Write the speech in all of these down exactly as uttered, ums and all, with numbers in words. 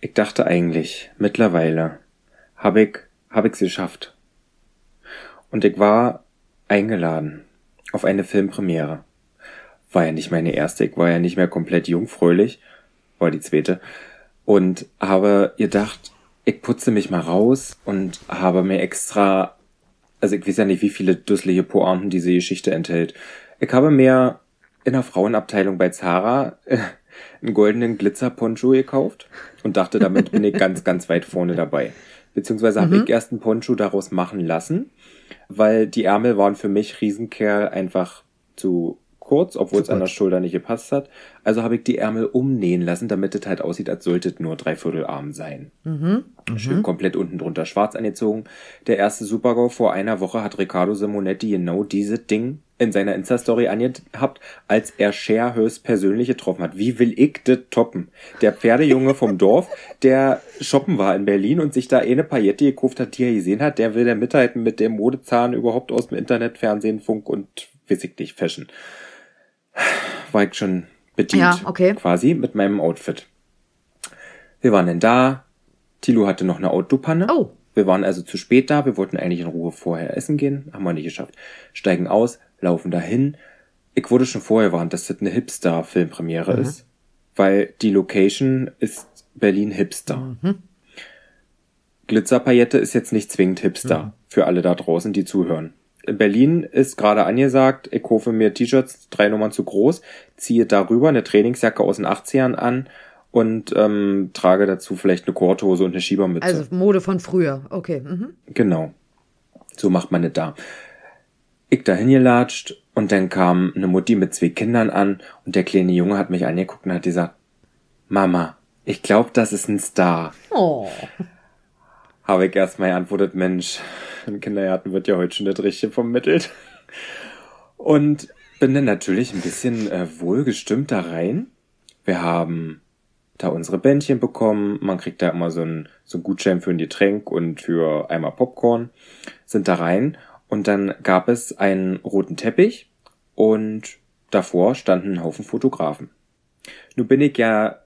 Ich dachte eigentlich, mittlerweile hab ich, hab ich's geschafft. Und ich war eingeladen auf eine Filmpremiere. War ja nicht meine erste, ich war ja nicht mehr komplett jungfräulich, war die zweite. Und habe gedacht, ich putze mich mal raus und habe mir extra, also ich weiß ja nicht, wie viele dusselige Pointen diese Geschichte enthält. Ich habe mir in der Frauenabteilung bei Zara einen goldenen Glitzerponcho gekauft und dachte, damit bin ich ganz, ganz weit vorne dabei. Beziehungsweise habe mhm. ich erst einen Poncho daraus machen lassen, weil die Ärmel waren für mich Riesenkerl einfach zu kurz, obwohl es an der Schulter nicht gepasst hat. Also habe ich die Ärmel umnähen lassen, damit es halt aussieht, als sollte es nur dreiviertel Arm sein. Mhm. Schön mhm. komplett unten drunter schwarz angezogen. Der erste Supergau vor einer Woche hat Riccardo Simonetti genau dieses Ding in seiner Insta-Story angehabt, als er Cher höchstpersönlich getroffen hat. Wie will ich das toppen? Der Pferdejunge vom Dorf, der shoppen war in Berlin und sich da eine Paillette gekauft hat, die er gesehen hat, der will der mithalten mit dem Modezahn überhaupt aus dem Internet, Fernsehen, Funk und, weiß ich nicht, Fashion. War ich schon bedient, ja, okay. Quasi, mit meinem Outfit. Wir waren denn da, Tilo hatte noch eine Autopanne. Oh. Wir waren also zu spät da, wir wollten eigentlich in Ruhe vorher essen gehen, haben wir nicht geschafft. Steigen aus, laufen dahin. Ich wurde schon vorher warnt, dass das eine Hipster-Filmpremiere mhm. ist, weil die Location ist Berlin-Hipster. Mhm. Glitzerpaillette ist jetzt nicht zwingend Hipster mhm. für alle da draußen, die zuhören. In Berlin ist gerade angesagt, ich kaufe mir T-Shirts, drei Nummern zu groß, ziehe darüber eine Trainingsjacke aus den achtzigern an und ähm, trage dazu vielleicht eine Korthose und eine Schiebermütze. Also Mode von früher, okay. Mhm. Genau, so macht man das da. Ich dahin gelatscht und dann kam eine Mutti mit zwei Kindern an und der kleine Junge hat mich angeguckt und hat gesagt, Mama, ich glaube, das ist ein Star. Oh. Habe ich erstmal geantwortet, Mensch, im Kindergarten wird ja heute schon das Richtige vermittelt. Und bin dann natürlich ein bisschen äh, wohlgestimmt da rein. Wir haben da unsere Bändchen bekommen. Man kriegt da immer so einen so einen Gutschein für ein Getränk und für einmal Popcorn. Sind da rein. Und dann gab es einen roten Teppich. Und davor standen ein Haufen Fotografen. Nun bin ich ja...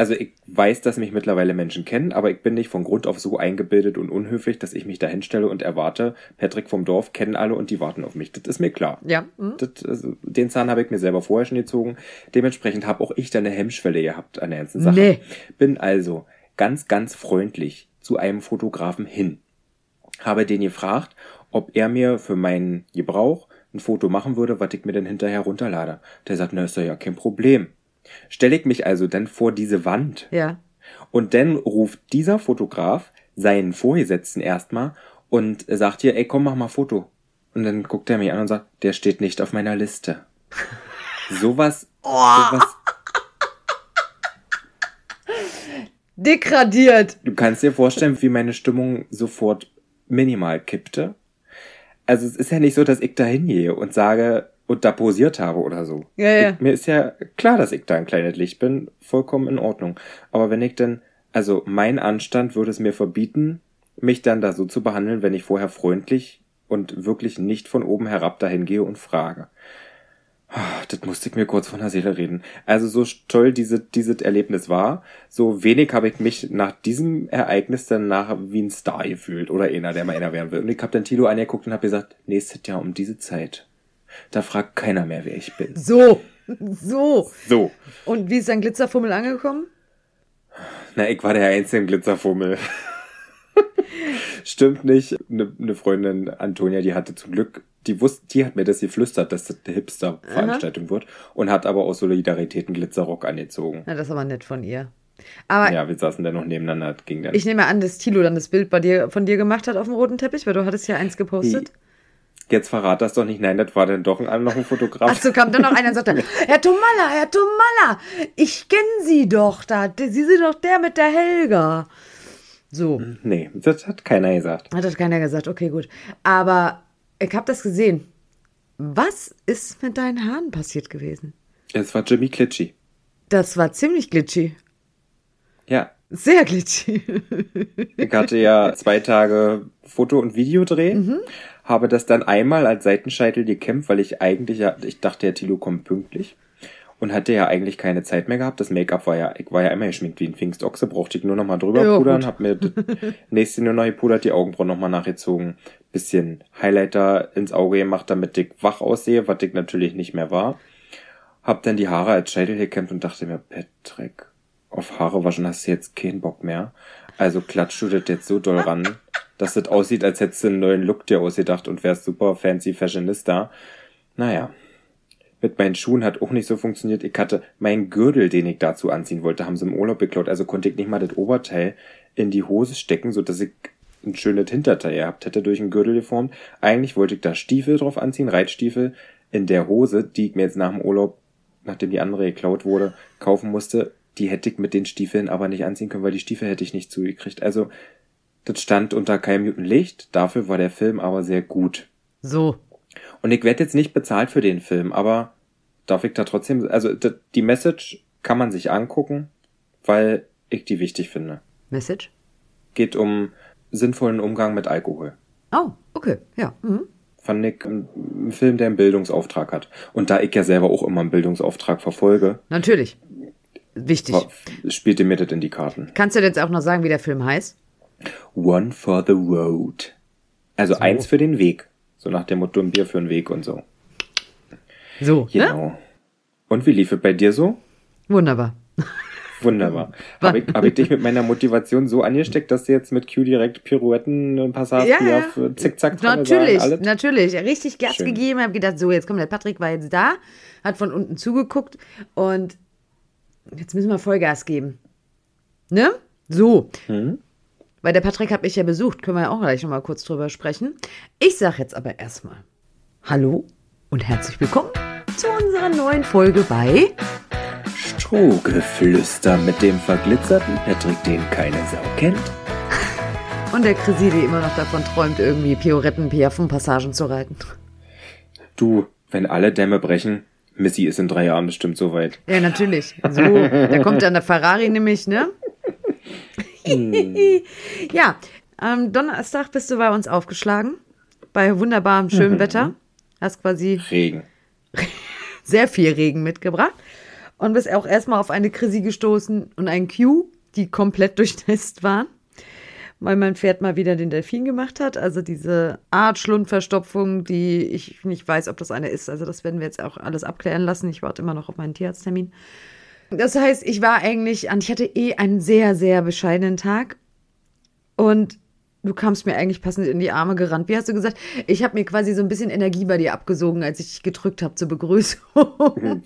Also ich weiß, dass mich mittlerweile Menschen kennen, aber ich bin nicht von Grund auf so eingebildet und unhöflich, dass ich mich da hinstelle und erwarte, Patrick vom Dorf kennen alle und die warten auf mich. Das ist mir klar. Ja. Mhm. Das, also, den Zahn habe ich mir selber vorher schon gezogen. Dementsprechend habe auch ich da eine Hemmschwelle gehabt an der ganzen Sache. Nee. Bin also ganz, ganz freundlich zu einem Fotografen hin. Habe den gefragt, ob er mir für meinen Gebrauch ein Foto machen würde, was ich mir dann hinterher runterlade. Der sagt, na, ist doch ja kein Problem. Stelle ich mich also dann vor diese Wand. Ja. Und dann ruft dieser Fotograf seinen Vorgesetzten erstmal und sagt hier, ey, komm, mach mal Foto. Und dann guckt er mich an und sagt, der steht nicht auf meiner Liste. Sowas, oh. sowas. Degradiert. Du kannst dir vorstellen, wie meine Stimmung sofort minimal kippte. Also es ist ja nicht so, dass ich da hingehe und sage... und da posiert habe oder so. Ja, ja. Ich, mir ist ja klar, dass ich da ein kleines Licht bin, vollkommen in Ordnung. Aber wenn ich dann, also mein Anstand würde es mir verbieten, mich dann da so zu behandeln, wenn ich vorher freundlich und wirklich nicht von oben herab dahin gehe und frage. Oh, das musste ich mir kurz von der Seele reden. Also so toll diese, dieses Erlebnis war, so wenig habe ich mich nach diesem Ereignis dann nach wie ein Star gefühlt oder einer, der mal einer werden will. Und ich habe dann Tilo angeguckt und habe gesagt, nächstes Jahr um diese Zeit. Da fragt keiner mehr, wer ich bin. So, so. So. Und wie ist dein Glitzerfummel angekommen? Na, ich war der einzige Glitzerfummel. Stimmt nicht. Eine ne Freundin, Antonia, die hatte zum Glück, die wusste, die hat mir das geflüstert, dass das eine Hipster-Veranstaltung Aha. wird und hat aber aus Solidarität einen Glitzerrock angezogen. Na, das ist aber nett von ihr. Aber ja, wir saßen dann noch nebeneinander. Ging dann. Ich nehme an, dass Tilo dann das Bild bei dir, von dir gemacht hat auf dem roten Teppich, weil du hattest ja eins gepostet. Die Jetzt verrat das doch nicht. Nein, das war dann doch ein, noch ein Fotograf. Ach so, kam dann noch einer und sagte, Herr Tomalla, Herr Tomalla, ich kenne Sie doch da. Sie sind doch der mit der Helga. So. Nee, das hat keiner gesagt. Hat das keiner gesagt, okay, gut. Aber ich habe das gesehen. Was ist mit deinen Haaren passiert gewesen? Es war Jimmy Glitchy. Das war ziemlich glitchy. Ja. Sehr glitchy. Ich hatte ja zwei Tage Foto- und Videodreh. Mhm. Habe das dann einmal als Seitenscheitel gekämmt, weil ich eigentlich, ja, ich dachte, der Tilo kommt pünktlich. und hatte ja eigentlich keine Zeit mehr gehabt. Das Make-up war ja, ich war ja immer geschminkt wie ein Pfingstochse, brauchte ich nur nochmal drüber ja, pudern, gut. Hab mir das nächste nur noch gepudert, die Augenbrauen nochmal nachgezogen, bisschen Highlighter ins Auge gemacht, damit ich wach aussehe, was ich natürlich nicht mehr war. Hab dann die Haare als Scheitel gekämmt und dachte mir, Patrick, auf Haare waschen hast du jetzt keinen Bock mehr. Also klatscht du das jetzt so doll ran, dass das aussieht, als hättest du einen neuen Look dir ausgedacht und wärst super fancy Fashionista. Naja, mit meinen Schuhen hat auch nicht so funktioniert. Ich hatte meinen Gürtel, den ich dazu anziehen wollte, haben sie im Urlaub geklaut. Also konnte ich nicht mal das Oberteil in die Hose stecken, sodass ich ein schönes Hinterteil gehabt hätte durch einen Gürtel geformt. Eigentlich wollte ich da Stiefel drauf anziehen, Reitstiefel in der Hose, die ich mir jetzt nach dem Urlaub, nachdem die andere geklaut wurde, kaufen musste. Die hätte ich mit den Stiefeln aber nicht anziehen können, weil die Stiefel hätte ich nicht zugekriegt. Also das stand unter keinem guten Licht. Dafür war der Film aber sehr gut. So. Und ich werde jetzt nicht bezahlt für den Film, aber darf ich da trotzdem... Also die Message kann man sich angucken, weil ich die wichtig finde. Message? Geht um sinnvollen Umgang mit Alkohol. Oh, okay, ja. Mhm. Fand ich einen Film, der einen Bildungsauftrag hat. Und da ich ja selber auch immer einen Bildungsauftrag verfolge... Natürlich, wichtig. Spielte mir das in die Karten. Kannst du jetzt auch noch sagen, wie der Film heißt? One for the Road. Also so. Eins für den Weg. So nach dem Motto, ein Bier für den Weg und so. So, genau. Ne? Und wie lief es bei dir so? Wunderbar. Wunderbar. Habe ich, hab ich dich mit meiner Motivation so angesteckt, dass du jetzt mit Q direkt Pirouetten, Passagen, ja, ja. Zickzack dran Natürlich, sagen, natürlich. Richtig Gas Schön. gegeben. Ich habe gedacht, so, jetzt kommt der Patrick, war jetzt da, hat von unten zugeguckt und jetzt müssen wir Vollgas geben. Ne? So. Hm? Weil der Patrick hat mich ja besucht, können wir ja auch gleich nochmal kurz drüber sprechen. Ich sage jetzt aber erstmal hallo und herzlich willkommen zu unserer neuen Folge bei Strohgeflüster mit dem verglitzerten Patrick, den keine Sau kennt. Und der Chrissi, die immer noch davon träumt, irgendwie Pioretten, Piaffen-Passagen zu reiten. Du, wenn alle Dämme brechen, Missy ist in drei Jahren bestimmt soweit. Ja, natürlich. So, da kommt dann der Ferrari nämlich, ne? Ja, am Donnerstag bist du bei uns aufgeschlagen, bei wunderbarem, schönem mhm. Wetter, hast quasi Regen, sehr viel Regen mitgebracht und bist auch erstmal auf eine Chrissi gestoßen und einen Q, die komplett durchnässt waren, weil mein Pferd mal wieder den Delfin gemacht hat, also diese Art Schlundverstopfung, die ich nicht weiß, ob das eine ist, also das werden wir jetzt auch alles abklären lassen, ich warte immer noch auf meinen Tierarzttermin. Das heißt, ich war eigentlich, ich hatte eh einen sehr, sehr bescheidenen Tag und du kamst mir eigentlich passend in die Arme gerannt. Wie hast du gesagt? Ich habe mir quasi so ein bisschen Energie bei dir abgesogen, als ich dich gedrückt habe zur Begrüßung.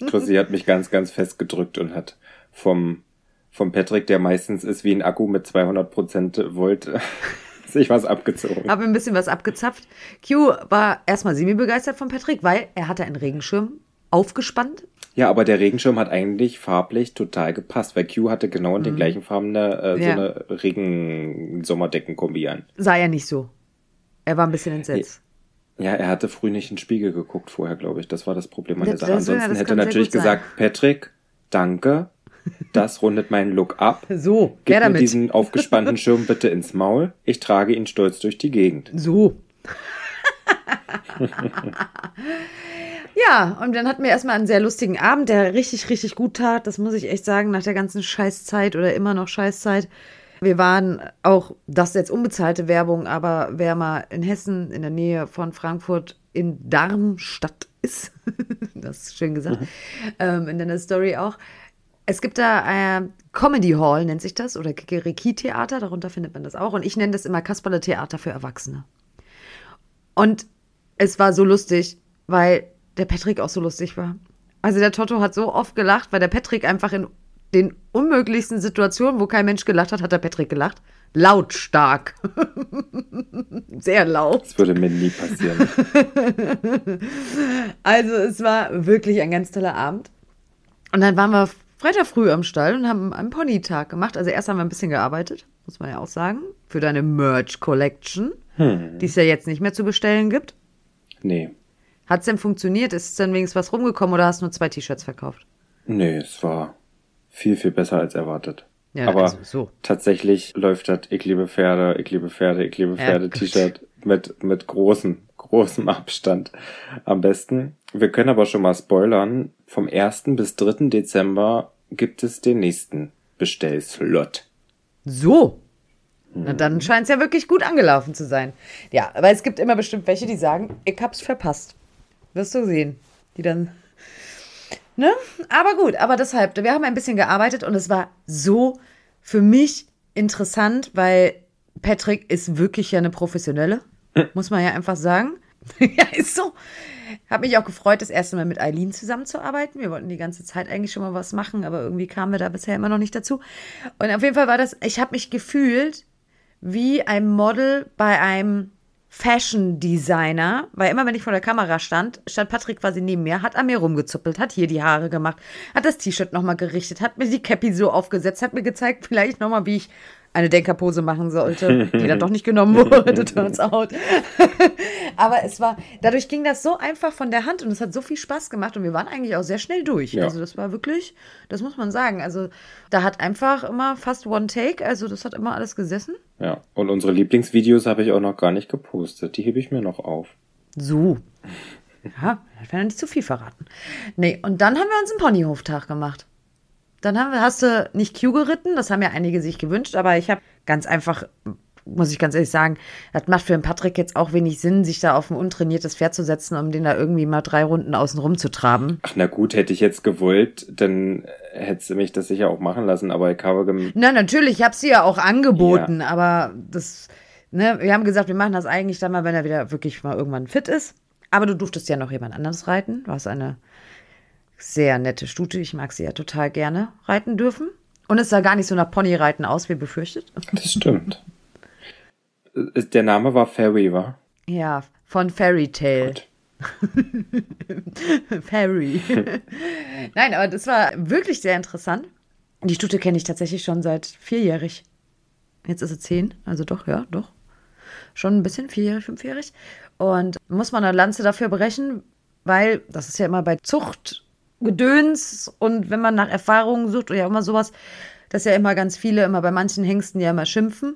Chrissi hat mich ganz, ganz fest gedrückt und hat vom, vom Patrick, der meistens ist wie ein Akku mit zweihundert Prozent Volt, sich was abgezogen. Habe ein bisschen was abgezapft. Q war erstmal semi-begeistert von Patrick, weil er hatte einen Regenschirm aufgespannt. Ja, aber der Regenschirm hat eigentlich farblich total gepasst, weil Q hatte genau in den mhm. gleichen Farben eine, äh, ja. so eine Regen-Sommerdecken-Kombi an. Sah ja nicht so. Er war ein bisschen entsetzt. Ja, er hatte früh nicht in den Spiegel geguckt vorher, glaube ich. Das war das Problem an der Sache. Ansonsten ja, hätte er natürlich gesagt, sein. Patrick, danke, das rundet meinen Look ab. So, gib mir diesen aufgespannten Schirm bitte ins Maul. Ich trage ihn stolz durch die Gegend. So. Ja, und dann hatten wir erstmal einen sehr lustigen Abend, der richtig, richtig gut tat. Das muss ich echt sagen, nach der ganzen Scheißzeit oder immer noch Scheißzeit. Wir waren auch, das ist jetzt unbezahlte Werbung, aber wer mal in Hessen, in der Nähe von Frankfurt, in Darmstadt ist, das ist schön gesagt, mhm. ähm, in deiner Story auch. Es gibt da äh, Comedy Hall, nennt sich das, oder Kikeriki-Theater, darunter findet man das auch. Und ich nenne das immer Kasperle-Theater für Erwachsene. Und es war so lustig, weil der Patrick auch so lustig war. Also der Toto hat so oft gelacht, weil der Patrick einfach in den unmöglichsten Situationen, wo kein Mensch gelacht hat, hat der Patrick gelacht. Lautstark. Sehr laut. Das würde mir nie passieren. Also es war wirklich ein ganz toller Abend. Und dann waren wir Freitag früh am Stall und haben einen Ponytag gemacht. Also erst haben wir ein bisschen gearbeitet, muss man ja auch sagen, für deine Merch-Collection, hm. die es ja jetzt nicht mehr zu bestellen gibt. Nee. Hat es denn funktioniert? Ist denn wenigstens was rumgekommen oder hast du nur zwei T-Shirts verkauft? Nee, es war viel, viel besser als erwartet. Ja, aber also so. Tatsächlich läuft das Ich liebe Pferde, ich liebe Pferde, ich liebe Pferde-T-Shirt mit, mit großem, großem Abstand am besten. Wir können aber schon mal spoilern. Vom ersten bis dritten Dezember gibt es den nächsten Bestellslot. So. Hm. Na dann scheint es ja wirklich gut angelaufen zu sein. Ja, aber es gibt immer bestimmt welche, die sagen, ich hab's verpasst. Wirst du sehen. Die dann... Ne? Aber gut, aber deshalb, wir haben ein bisschen gearbeitet und es war so für mich interessant, weil Patrick ist wirklich ja eine Professionelle, muss man ja einfach sagen. Ja, ist so. Habe mich auch gefreut, das erste Mal mit Eileen zusammenzuarbeiten. Wir wollten die ganze Zeit eigentlich schon mal was machen, aber irgendwie kamen wir da bisher immer noch nicht dazu. Und auf jeden Fall war das, ich habe mich gefühlt wie ein Model bei einem Fashion Designer, weil immer, wenn ich vor der Kamera stand, stand Patrick quasi neben mir, hat an mir rumgezuppelt, hat hier die Haare gemacht, hat das T-Shirt nochmal gerichtet, hat mir die Cappy so aufgesetzt, hat mir gezeigt, vielleicht nochmal, wie ich eine Denkerpose machen sollte, die dann doch nicht genommen wurde, turns out. Aber es war, dadurch ging das so einfach von der Hand und es hat so viel Spaß gemacht und wir waren eigentlich auch sehr schnell durch. Ja. Also das war wirklich, das muss man sagen, also da hat einfach immer fast one take, also das hat immer alles gesessen. Ja, und unsere Lieblingsvideos habe ich auch noch gar nicht gepostet, die hebe ich mir noch auf. So. Ja, ich werde nicht zu viel verraten. Nee, und dann haben wir uns einen Ponyhoftag gemacht. Dann haben wir, hast du nicht Q geritten, das haben ja einige sich gewünscht, aber ich habe ganz einfach, muss ich ganz ehrlich sagen, das macht für den Patrick jetzt auch wenig Sinn, sich da auf ein untrainiertes Pferd zu setzen, um den da irgendwie mal drei Runden außen rum zu traben. Ach na gut, hätte ich jetzt gewollt, dann hättest du mich das sicher auch machen lassen, aber ich habe... Gem- na natürlich, ich habe sie ja auch angeboten, ja. Aber das, ne, wir haben gesagt, wir machen das eigentlich dann mal, wenn er wieder wirklich mal irgendwann fit ist. Aber du durftest ja noch jemand anderes reiten, du hast eine... sehr nette Stute, ich mag sie ja total gerne reiten dürfen. Und es sah gar nicht so nach Ponyreiten aus, wie befürchtet. Das stimmt. Der Name war Fairy, wa? Ja, von Fairy Tail. Fairy. Nein, aber das war wirklich sehr interessant. Die Stute kenne ich tatsächlich schon seit vierjährig. Jetzt ist sie zehn, also doch, ja, doch. Schon ein bisschen, vierjährig, fünfjährig. Und muss man eine Lanze dafür brechen, weil das ist ja immer bei Zucht Gedöns und wenn man nach Erfahrungen sucht oder ja immer sowas, dass ja immer ganz viele, immer bei manchen Hengsten ja immer schimpfen.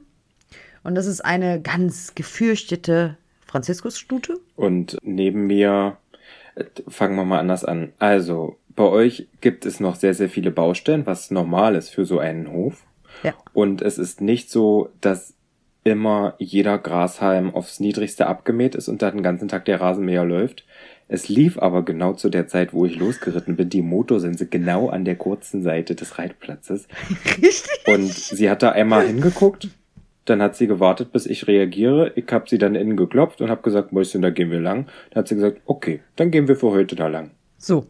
Und das ist eine ganz gefürchtete Franziskusstute. Und neben mir, fangen wir mal anders an. Also, bei euch gibt es noch sehr, sehr viele Baustellen, was normal ist für so einen Hof. Ja. Und es ist nicht so, dass immer jeder Grashalm aufs Niedrigste abgemäht ist und da den ganzen Tag der Rasenmäher läuft. Es lief aber genau zu der Zeit, wo ich losgeritten bin, die Motorsense genau an der kurzen Seite des Reitplatzes. Richtig. Und sie hat da einmal hingeguckt, dann hat sie gewartet, bis ich reagiere. Ich habe sie dann innen geklopft und habe gesagt, Mäuschen, da gehen wir lang. Dann hat sie gesagt, okay, dann gehen wir für heute da lang. So.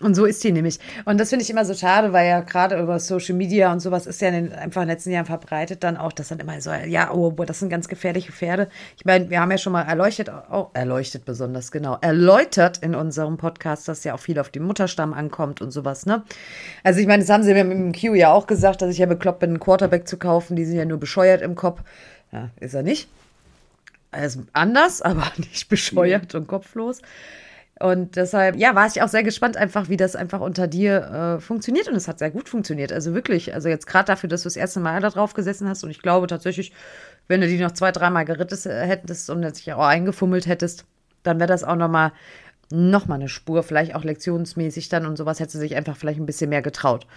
Und so ist die nämlich. Und das finde ich immer so schade, weil ja gerade über Social Media und sowas ist ja in den, einfach in den letzten Jahren verbreitet dann auch, dass dann immer so, ja, oh, das sind ganz gefährliche Pferde. Ich meine, wir haben ja schon mal erleuchtet, oh, erleuchtet besonders, genau, erläutert in unserem Podcast, dass ja auch viel auf den Mutterstamm ankommt und sowas, ne? Also ich meine, das haben sie mir mit dem Q ja auch gesagt, dass ich ja bekloppt bin, einen Quarterback zu kaufen, die sind ja nur bescheuert im Kopf. Ja, ist er nicht. Er ist anders, aber nicht bescheuert und kopflos. Und deshalb, ja, war ich auch sehr gespannt einfach, wie das einfach unter dir äh, funktioniert. Und es hat sehr gut funktioniert, also wirklich. Also jetzt gerade dafür, dass du das erste Mal da drauf gesessen hast. Und ich glaube tatsächlich, wenn du die noch zwei, dreimal geritten hättest und dich auch eingefummelt hättest, dann wäre das auch nochmal noch mal eine Spur. Vielleicht auch lektionsmäßig dann und sowas hättest du sich einfach vielleicht ein bisschen mehr getraut.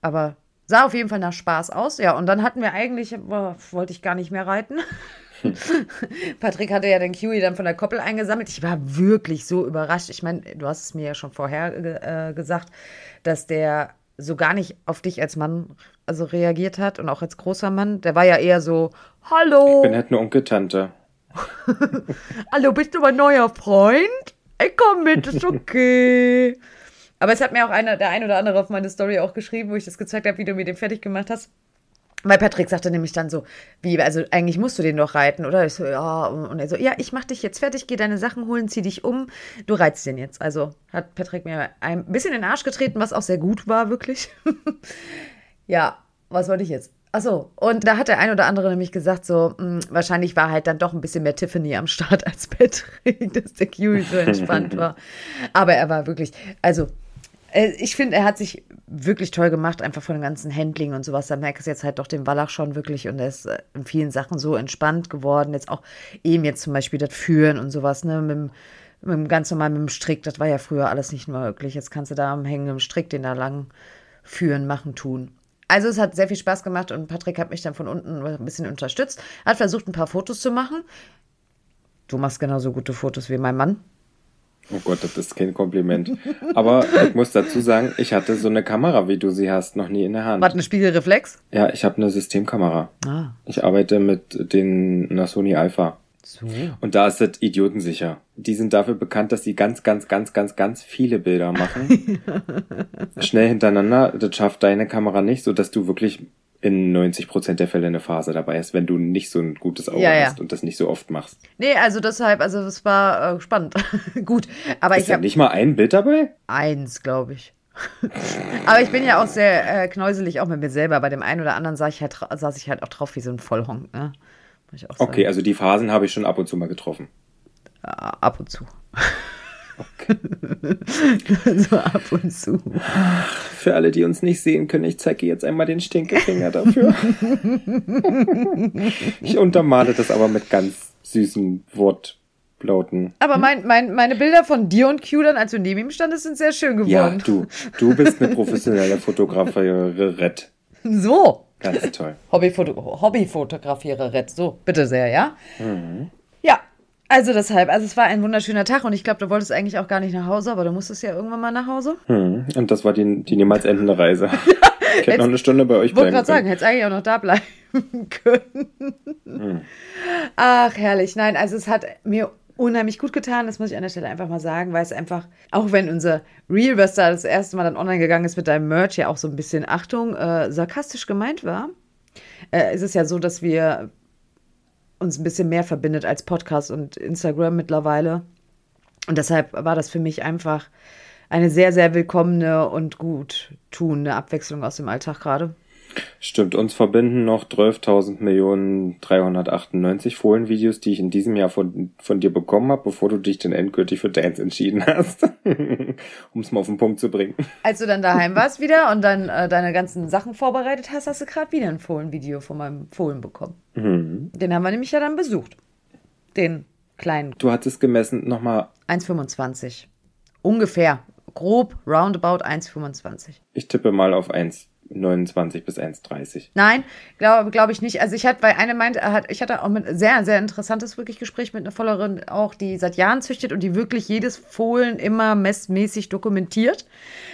Aber sah auf jeden Fall nach Spaß aus. Ja, und dann hatten wir eigentlich, boah, wollte ich gar nicht mehr reiten. Patrick hatte ja den Kiwi dann von der Koppel eingesammelt. Ich war wirklich so überrascht. Ich meine, du hast es mir ja schon vorher äh, gesagt, dass der so gar nicht auf dich als Mann also reagiert hat und auch als großer Mann. Der war ja eher so, hallo. Ich bin halt eine Onkeltante. Hallo, bist du mein neuer Freund? Ey, komm mit, ist okay. Aber es hat mir auch einer, der ein oder andere auf meine Story auch geschrieben, wo ich das gezeigt habe, wie du mir den fertig gemacht hast. Weil Patrick sagte nämlich dann so, wie, also eigentlich musst du den doch reiten, oder? Ich so, ja, und er so, ja, ich mach dich jetzt fertig, geh deine Sachen holen, zieh dich um, du reizt den jetzt. Also hat Patrick mir ein bisschen in den Arsch getreten, was auch sehr gut war, wirklich. Ja, was wollte ich jetzt? Ach so, und da hat der ein oder andere nämlich gesagt so, mh, wahrscheinlich war halt dann doch ein bisschen mehr Tiffany am Start als Patrick, dass der Q so entspannt war. Aber er war wirklich, also... Ich finde, er hat sich wirklich toll gemacht, einfach von dem ganzen Handling und sowas. Da merkst du jetzt halt doch den Wallach schon wirklich und er ist in vielen Sachen so entspannt geworden. Jetzt auch eben jetzt zum Beispiel das Führen und sowas, ne, mit dem mit dem ganz normalen, mit dem Strick, das war ja früher alles nicht möglich. Jetzt kannst du da am hängenden Strick den da lang führen, machen, tun. Also es hat sehr viel Spaß gemacht und Patrick hat mich dann von unten ein bisschen unterstützt, hat versucht, ein paar Fotos zu machen. Du machst genauso gute Fotos wie mein Mann. Oh Gott, das ist kein Kompliment. Aber ich muss dazu sagen, ich hatte so eine Kamera, wie du sie hast, noch nie in der Hand. War eine Spiegelreflex? Ja, ich habe eine Systemkamera. Ah. Ich arbeite mit den, einer Sony Alpha. So. Und da ist das idiotensicher. Die sind dafür bekannt, dass sie ganz, ganz, ganz, ganz, ganz viele Bilder machen. Schnell hintereinander. Das schafft deine Kamera nicht, sodass du wirklich in neunzig Prozent der Fälle eine Phase dabei ist, wenn du nicht so ein gutes Auge ja, ja. hast und das nicht so oft machst. Nee, also deshalb, also es war äh, spannend. Gut, aber ist ich habe... nicht mal ein Bild dabei? Eins, glaube ich. Aber ich bin ja auch sehr äh, knäuselig, auch mit mir selber. Bei dem einen oder anderen saß ich halt, saß ich halt auch drauf wie so ein Vollhonk. Ne? Muss ich auch sagen. Okay, also die Phasen habe ich schon ab und zu mal getroffen. Ab und zu. Okay. So ab und zu. Für alle, die uns nicht sehen können, ich zeige jetzt einmal den Stinkefinger dafür. Ich untermale das aber mit ganz süßen Wortlauten. Aber mein, mein, meine Bilder von dir und Q dann, als du neben ihm standest, sind sehr schön geworden. Ja, du. Du bist eine professionelle Fotografierin. So. Ganz toll. Hobbyfoto- Hobbyfotografierin. So, bitte sehr, ja? Mhm. Ja. Also deshalb, also es war ein wunderschöner Tag und ich glaube, du wolltest eigentlich auch gar nicht nach Hause, aber du musstest ja irgendwann mal nach Hause. Hm, und das war die, die niemals endende Reise. Ja, ich hätte noch eine Stunde bei euch bleiben können. Ich wollte gerade sagen, hätte eigentlich auch noch da bleiben können. Hm. Ach, herrlich. Nein, also es hat mir unheimlich gut getan, das muss ich an der Stelle einfach mal sagen, weil es einfach, auch wenn unser Reelbuster das erste Mal dann online gegangen ist mit deinem Merch, ja auch so ein bisschen, Achtung, äh, sarkastisch gemeint war, äh, ist es ja so, dass wir uns ein bisschen mehr verbindet als Podcast und Instagram mittlerweile. Und deshalb war das für mich einfach eine sehr, sehr willkommene und gut tunende Abwechslung aus dem Alltag gerade. Stimmt, uns verbinden noch zwölftausend Millionen dreihundertachtundneunzig Fohlenvideos, die ich in diesem Jahr von, von dir bekommen habe, bevor du dich dann endgültig für Dance entschieden hast, um es mal auf den Punkt zu bringen. Als du dann daheim warst wieder und dann äh, deine ganzen Sachen vorbereitet hast, hast du gerade wieder ein Fohlenvideo von meinem Fohlen bekommen. Mhm. Den haben wir nämlich ja dann besucht. Den kleinen. Du hattest gemessen nochmal... eins Komma fünfundzwanzig. Ungefähr. Grob, roundabout eins Komma fünfundzwanzig. Ich tippe mal auf eins Komma neunundzwanzig bis eins Komma dreißig. Nein, glaube glaub ich nicht. Also ich hatte, weil eine meinte, ich hatte auch ein sehr, sehr interessantes wirklich Gespräch mit einer Followerin auch, die seit Jahren züchtet und die wirklich jedes Fohlen immer messmäßig dokumentiert.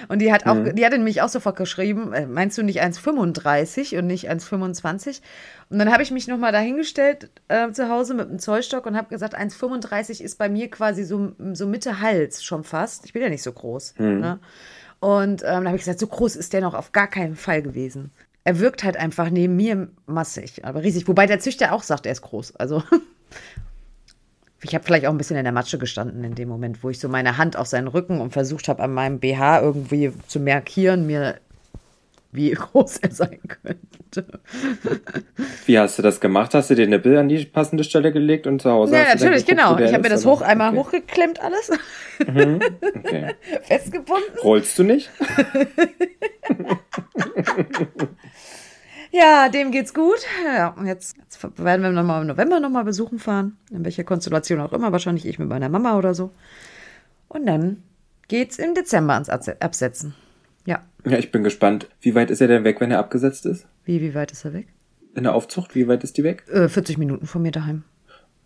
Und die hat auch, mhm. die hat nämlich auch sofort geschrieben, meinst du nicht eins Komma fünfunddreißig und nicht eins Komma fünfundzwanzig? Und dann habe ich mich nochmal dahingestellt äh, zu Hause mit einem Zollstock und habe gesagt, eins Komma fünfunddreißig ist bei mir quasi so, so Mitte Hals schon fast. Ich bin ja nicht so groß, mhm. ne? Und ähm, da habe ich gesagt, so groß ist der noch auf gar keinen Fall gewesen. Er wirkt halt einfach neben mir massig, aber riesig. Wobei der Züchter auch sagt, er ist groß. Also ich habe vielleicht auch ein bisschen in der Matsche gestanden in dem Moment, wo ich so meine Hand auf seinen Rücken und versucht habe, an meinem B H irgendwie zu markieren, mir wie groß er sein könnte. Wie hast du das gemacht? Hast du den Nippel an die passende Stelle gelegt und zu Hause? Ja, hast natürlich, du geguckt, genau. Ich habe mir das hoch einmal okay. hochgeklemmt alles. Mhm. Okay. Festgebunden. Rollst du nicht? Ja, dem geht's gut. Ja, und jetzt, jetzt werden wir nochmal im November nochmal besuchen fahren. In welcher Konstellation auch immer. Wahrscheinlich ich mit meiner Mama oder so. Und dann geht's im Dezember ans Absetzen. Ja. Ja, ich bin gespannt. Wie weit ist er denn weg, wenn er abgesetzt ist? Wie, wie weit ist er weg? In der Aufzucht, wie weit ist die weg? Äh, vierzig Minuten von mir daheim.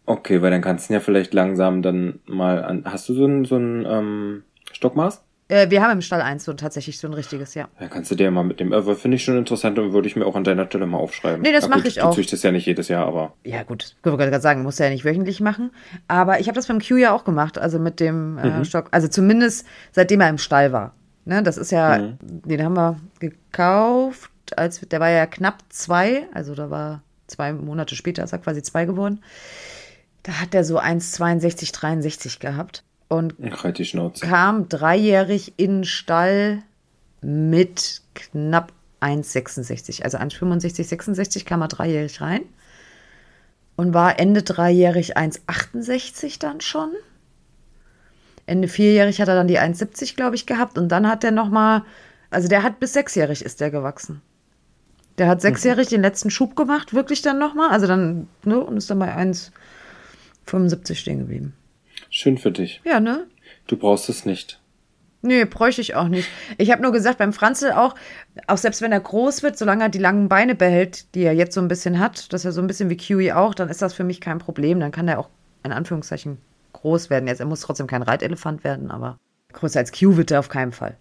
Okay, weil dann kannst du ihn ja vielleicht langsam dann mal an... Hast du so ein, so ein ähm, Stockmaß? Äh, wir haben im Stall eins so tatsächlich so ein richtiges, ja. Dann kannst du dir ja mal mitnehmen. Äh, finde ich schon interessant und würde ich mir auch an deiner Stelle mal aufschreiben. Nee, das mache ich auch. Du züchtest ja nicht jedes Jahr, aber... Ja gut, ich wollte gerade sagen, musst du ja nicht wöchentlich machen. Aber ich habe das beim Q ja auch gemacht, also mit dem äh, mhm. Stock... Also zumindest seitdem er im Stall war. Ne, das ist ja, mhm. den haben wir gekauft, als der war ja knapp zwei, also da war zwei Monate später, ist er quasi zwei geworden. Da hat der so eins Komma zweiundsechzig, dreiundsechzig gehabt und Ach, halt die Schnauze. Kam dreijährig in den Stall mit knapp eins Komma sechsundsechzig, also eins Komma fünfundsechzig, sechsundsechzig kam er dreijährig rein und war Ende dreijährig eins Komma achtundsechzig dann schon. Ende vierjährig hat er dann die eins Komma siebzig, glaube ich, gehabt. Und dann hat der nochmal, also der hat bis sechsjährig ist der gewachsen. Der hat sechsjährig mhm. den letzten Schub gemacht, wirklich dann nochmal. Also dann, ne, und ist dann bei eins Komma fünfundsiebzig stehen geblieben. Schön für dich. Ja, ne? Du brauchst es nicht. Nee, bräuchte ich auch nicht. Ich habe nur gesagt, beim Franzl auch, auch selbst wenn er groß wird, solange er die langen Beine behält, die er jetzt so ein bisschen hat, dass er so ein bisschen wie Q auch, dann ist das für mich kein Problem. Dann kann er auch in Anführungszeichen groß werden. Jetzt, er muss trotzdem kein Reitelefant werden, aber größer als Q wird er auf keinen Fall.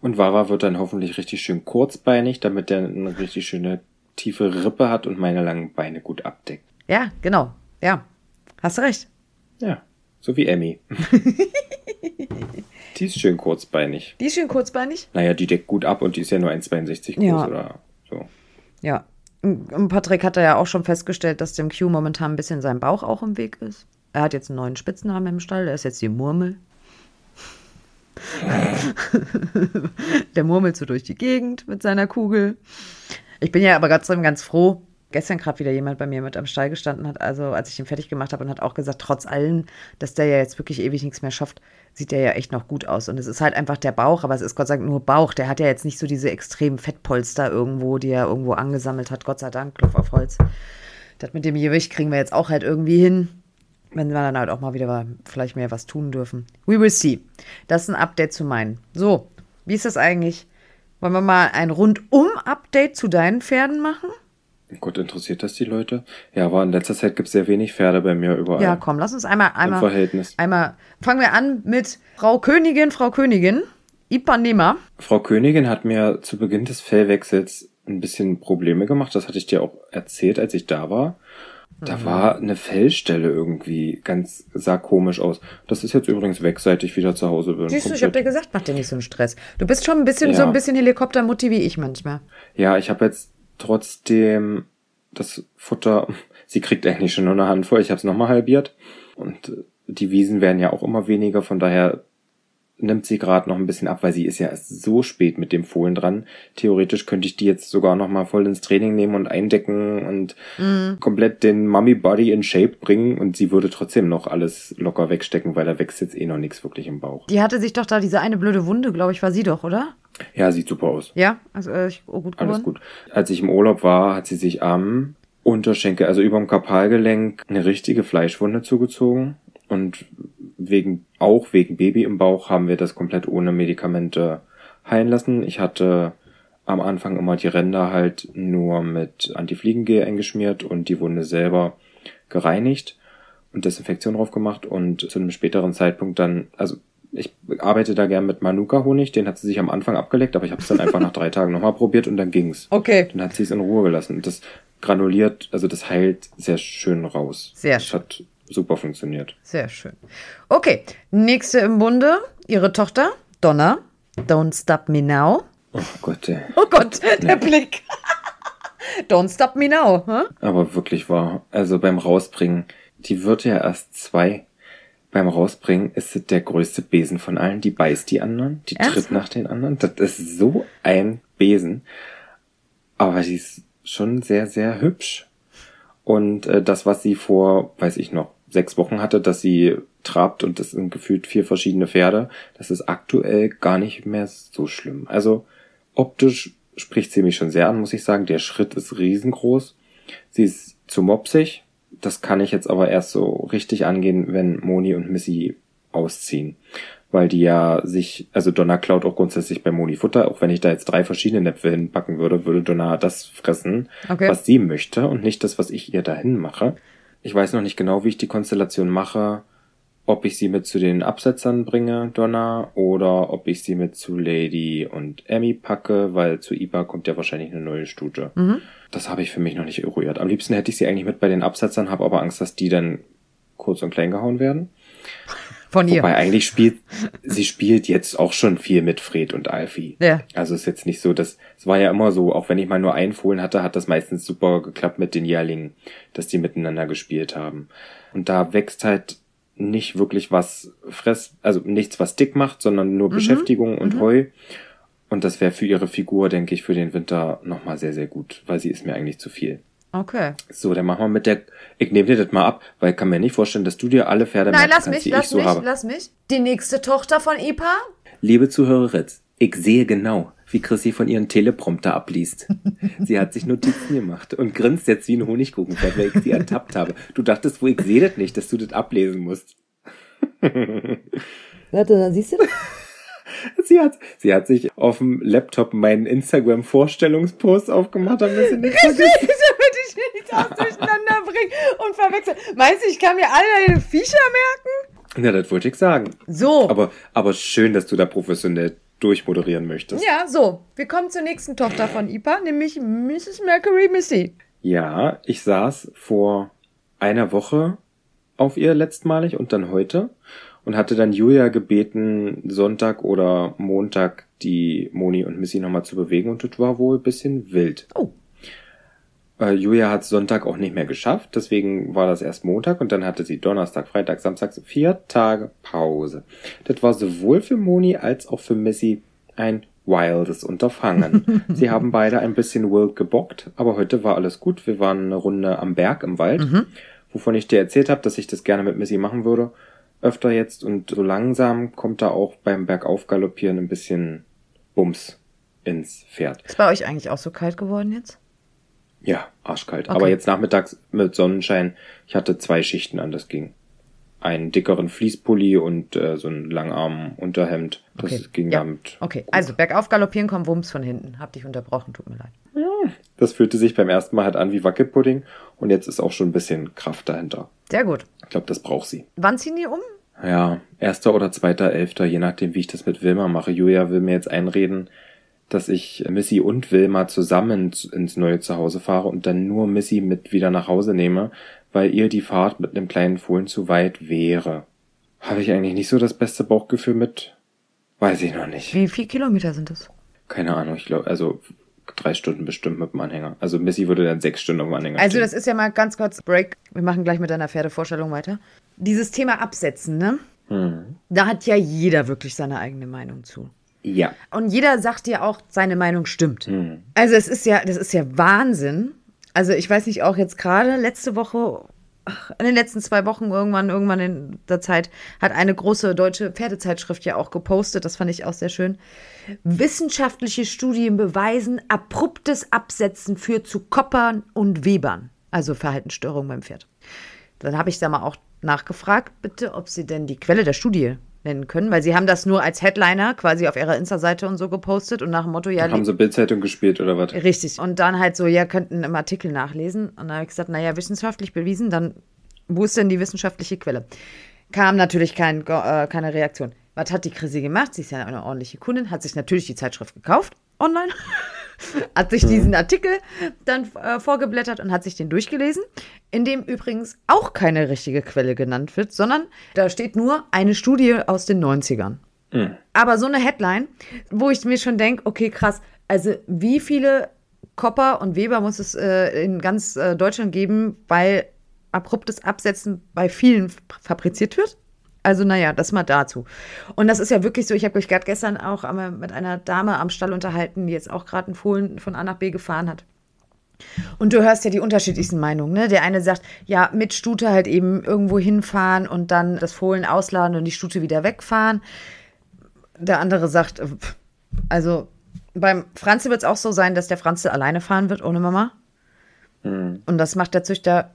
Und Vara wird dann hoffentlich richtig schön kurzbeinig, damit er eine richtig schöne tiefe Rippe hat und meine langen Beine gut abdeckt. Ja, genau. Ja, hast du recht. Ja, so wie Emmy. Die ist schön kurzbeinig. Die ist schön kurzbeinig? Naja, die deckt gut ab und die ist ja nur eins Komma zweiundsechzig groß ja. Oder so. Ja, und Patrick hat ja auch schon festgestellt, dass dem Q momentan ein bisschen sein Bauch auch im Weg ist. Er hat jetzt einen neuen Spitznamen im Stall, der ist jetzt die Murmel. Der murmelt so durch die Gegend mit seiner Kugel. Ich bin ja aber trotzdem ganz froh, gestern gerade wieder jemand bei mir mit am Stall gestanden hat, also als ich ihn fertig gemacht habe und hat auch gesagt, trotz allem, dass der ja jetzt wirklich ewig nichts mehr schafft, sieht der ja echt noch gut aus. Und es ist halt einfach der Bauch, aber es ist Gott sei Dank nur Bauch. Der hat ja jetzt nicht so diese extremen Fettpolster irgendwo, die er irgendwo angesammelt hat. Gott sei Dank, Klopf auf Holz. Das mit dem Gewicht kriegen wir jetzt auch halt irgendwie hin, wenn wir dann halt auch mal wieder vielleicht mehr was tun dürfen. We will see. Das ist ein Update zu meinen. So, wie ist das eigentlich? Wollen wir mal ein Rundum-Update zu deinen Pferden machen? Gott, interessiert das die Leute? Ja, aber in letzter Zeit gibt es sehr wenig Pferde bei mir überall. Ja, komm, lass uns einmal, einmal, Verhältnis. einmal, fangen wir an mit Frau Königin, Frau Königin, Ipanema. Frau Königin hat mir zu Beginn des Fellwechsels ein bisschen Probleme gemacht. Das hatte ich dir auch erzählt, als ich da war. Da mhm. war eine Fellstelle irgendwie, ganz sah komisch aus. Das ist jetzt übrigens weg, seit ich wieder zu Hause bin. Siehst du, ich hab dir gesagt, mach dir nicht so einen Stress. Du bist schon ein bisschen ja. so ein bisschen Helikoptermutti wie ich manchmal. Ja, ich habe jetzt trotzdem das Futter, sie kriegt eigentlich schon nur eine Handvoll, ich habe es nochmal halbiert. Und die Wiesen werden ja auch immer weniger, von daher nimmt sie gerade noch ein bisschen ab, weil sie ist ja erst so spät mit dem Fohlen dran. Theoretisch könnte ich die jetzt sogar nochmal voll ins Training nehmen und eindecken und mhm. komplett den Mummy-Body in Shape bringen und sie würde trotzdem noch alles locker wegstecken, weil da wächst jetzt eh noch nichts wirklich im Bauch. Die hatte sich doch da diese eine blöde Wunde, glaube ich, war sie doch, oder? Ja, sieht super aus. Ja, also äh, oh, gut geworden. Alles gut. Als ich im Urlaub war, hat sie sich am Unterschenkel, also über dem Karpalgelenk, eine richtige Fleischwunde zugezogen. Und wegen auch wegen Baby im Bauch haben wir das komplett ohne Medikamente heilen lassen. Ich hatte am Anfang immer die Ränder halt nur mit Antifliegengel eingeschmiert und die Wunde selber gereinigt und Desinfektion drauf gemacht. Und zu einem späteren Zeitpunkt dann, also ich arbeite da gern mit Manuka-Honig, den hat sie sich am Anfang abgeleckt, aber ich habe es dann einfach nach drei Tagen nochmal probiert und dann ging's. Okay. Dann hat sie es in Ruhe gelassen. Und das granuliert, also das heilt sehr schön raus. Sehr das schön. Hat super funktioniert. Sehr schön. Okay, nächste im Bunde, ihre Tochter, Donna. Don't stop me now. Oh Gott, ey. Oh Gott, der nee. Blick. Don't stop me now. Huh? Aber wirklich wahr. Also beim Rausbringen, die wird ja erst zwei. Beim Rausbringen ist sie der größte Besen von allen. Die beißt die anderen, die Ernst? Tritt nach den anderen. Das ist so ein Besen. Aber die ist schon sehr, sehr hübsch. Und äh, das, was sie vor, weiß ich noch, sechs Wochen hatte, dass sie trabt und das sind gefühlt vier verschiedene Pferde, das ist aktuell gar nicht mehr so schlimm. Also optisch spricht sie mich schon sehr an, muss ich sagen. Der Schritt ist riesengroß. Sie ist zu mopsig. Das kann ich jetzt aber erst so richtig angehen, wenn Moni und Missy ausziehen. Weil die ja sich, also Donna klaut auch grundsätzlich bei Moni Futter, auch wenn ich da jetzt drei verschiedene Näpfe hinpacken würde, würde Donna das fressen, okay. was sie möchte und nicht das, was ich ihr dahin mache. Ich weiß noch nicht genau, wie ich die Konstellation mache, ob ich sie mit zu den Absetzern bringe, Donna, oder ob ich sie mit zu Lady und Emmy packe, weil zu Ipa kommt ja wahrscheinlich eine neue Stute. Mhm. Das habe ich für mich noch nicht eruiert. Am liebsten hätte ich sie eigentlich mit bei den Absetzern, habe aber Angst, dass die dann kurz und klein gehauen werden. Von ihr. Wobei eigentlich spielt, sie spielt jetzt auch schon viel mit Fred und Alfie. Ja. Also ist jetzt nicht so, dass, es war ja immer so, auch wenn ich mal nur einen Fohlen hatte, hat das meistens super geklappt mit den Jährlingen, dass die miteinander gespielt haben. Und da wächst halt nicht wirklich was fress, also nichts, was dick macht, sondern nur mhm. Beschäftigung und mhm. Heu. Und das wäre für ihre Figur, denke ich, für den Winter nochmal sehr, sehr gut, weil sie ist mir eigentlich zu viel. Okay. So, dann machen wir mit der... Ich nehme dir das mal ab, weil ich kann mir nicht vorstellen, dass du dir alle Pferde... Nein, lass mich, lass mich, lass mich. Die nächste Tochter von Ipa? Liebe Zuhörerin, ich sehe genau, wie Chrissi von ihren Teleprompter abliest. Sie hat sich Notizen gemacht und grinst jetzt wie ein Honigkuchenpferd, weil ich sie ertappt habe. Du dachtest, wo ich sehe das nicht, dass du das ablesen musst. Warte, siehst du das? Sie hat, sie hat sich auf dem Laptop meinen Instagram-Vorstellungspost aufgemacht, damit sie nichts vergisst. Richtig, damit ich nichts aus durcheinander bringe und verwechseln. Meinst du, ich kann mir alle deine Viecher merken? Na, das wollte ich sagen. So. Aber, aber schön, dass du da professionell durchmoderieren möchtest. Ja, so. Wir kommen zur nächsten Tochter von I P A, nämlich Missus Mercury Missy. Ja, ich saß vor einer Woche auf ihr letztmalig und dann heute. Und hatte dann Julia gebeten, Sonntag oder Montag die Moni und Missy nochmal zu bewegen. Und das war wohl ein bisschen wild. Oh. Äh, Julia hat Sonntag auch nicht mehr geschafft. Deswegen war das erst Montag. Und dann hatte sie Donnerstag, Freitag, Samstag, vier Tage Pause. Das war sowohl für Moni als auch für Missy ein wildes Unterfangen. Sie haben beide ein bisschen wild gebockt. Aber heute war alles gut. Wir waren eine Runde am Berg im Wald. Mhm. Wovon ich dir erzählt habe, dass ich das gerne mit Missy machen würde. Öfter jetzt und so langsam kommt da auch beim Bergaufgaloppieren ein bisschen Bums ins Pferd. Ist bei euch eigentlich auch so kalt geworden jetzt? Ja, arschkalt. Okay. Aber jetzt nachmittags mit Sonnenschein, ich hatte zwei Schichten an, das ging. Einen dickeren Fließpulli und äh, so einen langarmen Unterhemd. Das okay. ging ja. damit. Okay, gut. Also Bergaufgaloppieren kommt Wumms von hinten. Hab dich unterbrochen, tut mir leid. Ja. Das fühlte sich beim ersten Mal halt an wie Wackelpudding und jetzt ist auch schon ein bisschen Kraft dahinter. Sehr gut. Ich glaube, das braucht sie. Wann ziehen die um? Ja, erster oder zweiter Elfter, je nachdem, wie ich das mit Wilma mache. Julia will mir jetzt einreden, dass ich Missy und Wilma zusammen ins neue Zuhause fahre und dann nur Missy mit wieder nach Hause nehme, weil ihr die Fahrt mit einem kleinen Fohlen zu weit wäre. Habe ich eigentlich nicht so das beste Bauchgefühl mit? Weiß ich noch nicht. Wie viele Kilometer sind das? Keine Ahnung, ich glaube, also drei Stunden bestimmt mit dem Anhänger. Also Missy würde dann sechs Stunden auf dem Anhänger Also stehen. Das ist ja mal ganz kurz Break. Wir machen gleich mit deiner Pferdevorstellung weiter. Dieses Thema Absetzen, ne? Hm. Da hat ja jeder wirklich seine eigene Meinung zu. Ja. Und jeder sagt ja auch, seine Meinung stimmt. Hm. Also es ist ja, das ist ja Wahnsinn. Also ich weiß nicht, auch jetzt gerade letzte Woche, ach, in den letzten zwei Wochen irgendwann, irgendwann in der Zeit, hat eine große deutsche Pferdezeitschrift ja auch gepostet, das fand ich auch sehr schön. Wissenschaftliche Studien beweisen, abruptes Absetzen führt zu Koppern und Webern, also Verhaltensstörungen beim Pferd. Dann habe ich da mal auch nachgefragt, bitte, ob sie denn die Quelle der Studie nennen können, weil sie haben das nur als Headliner quasi auf ihrer Insta-Seite und so gepostet und nach dem Motto, ja... Dann haben sie Bild-Zeitung gespielt oder was? Richtig. Und dann halt so, ja, könnten im Artikel nachlesen. Und dann habe ich gesagt, naja, wissenschaftlich bewiesen, dann wo ist denn die wissenschaftliche Quelle? Kam natürlich kein, äh, keine Reaktion. Was hat die Chrissi gemacht? Sie ist ja eine ordentliche Kundin, hat sich natürlich die Zeitschrift gekauft, online, hat sich diesen Artikel dann äh, vorgeblättert und hat sich den durchgelesen, in dem übrigens auch keine richtige Quelle genannt wird, sondern da steht nur eine Studie aus den neunzigern. Mhm. Aber so eine Headline, wo ich mir schon denke, okay, krass, also wie viele Kopper und Weber muss es äh, in ganz äh, Deutschland geben, weil abruptes Absetzen bei vielen fabriziert wird? Also naja, das mal dazu. Und das ist ja wirklich so, ich habe mich gerade gestern auch einmal mit einer Dame am Stall unterhalten, die jetzt auch gerade einen Fohlen von A nach B gefahren hat. Und du hörst ja die unterschiedlichsten Meinungen, ne? Der eine sagt, ja, mit Stute halt eben irgendwo hinfahren und dann das Fohlen ausladen und die Stute wieder wegfahren. Der andere sagt, also beim Franzi wird es auch so sein, dass der Franzi alleine fahren wird, ohne Mama. Mhm. Und das macht der Züchter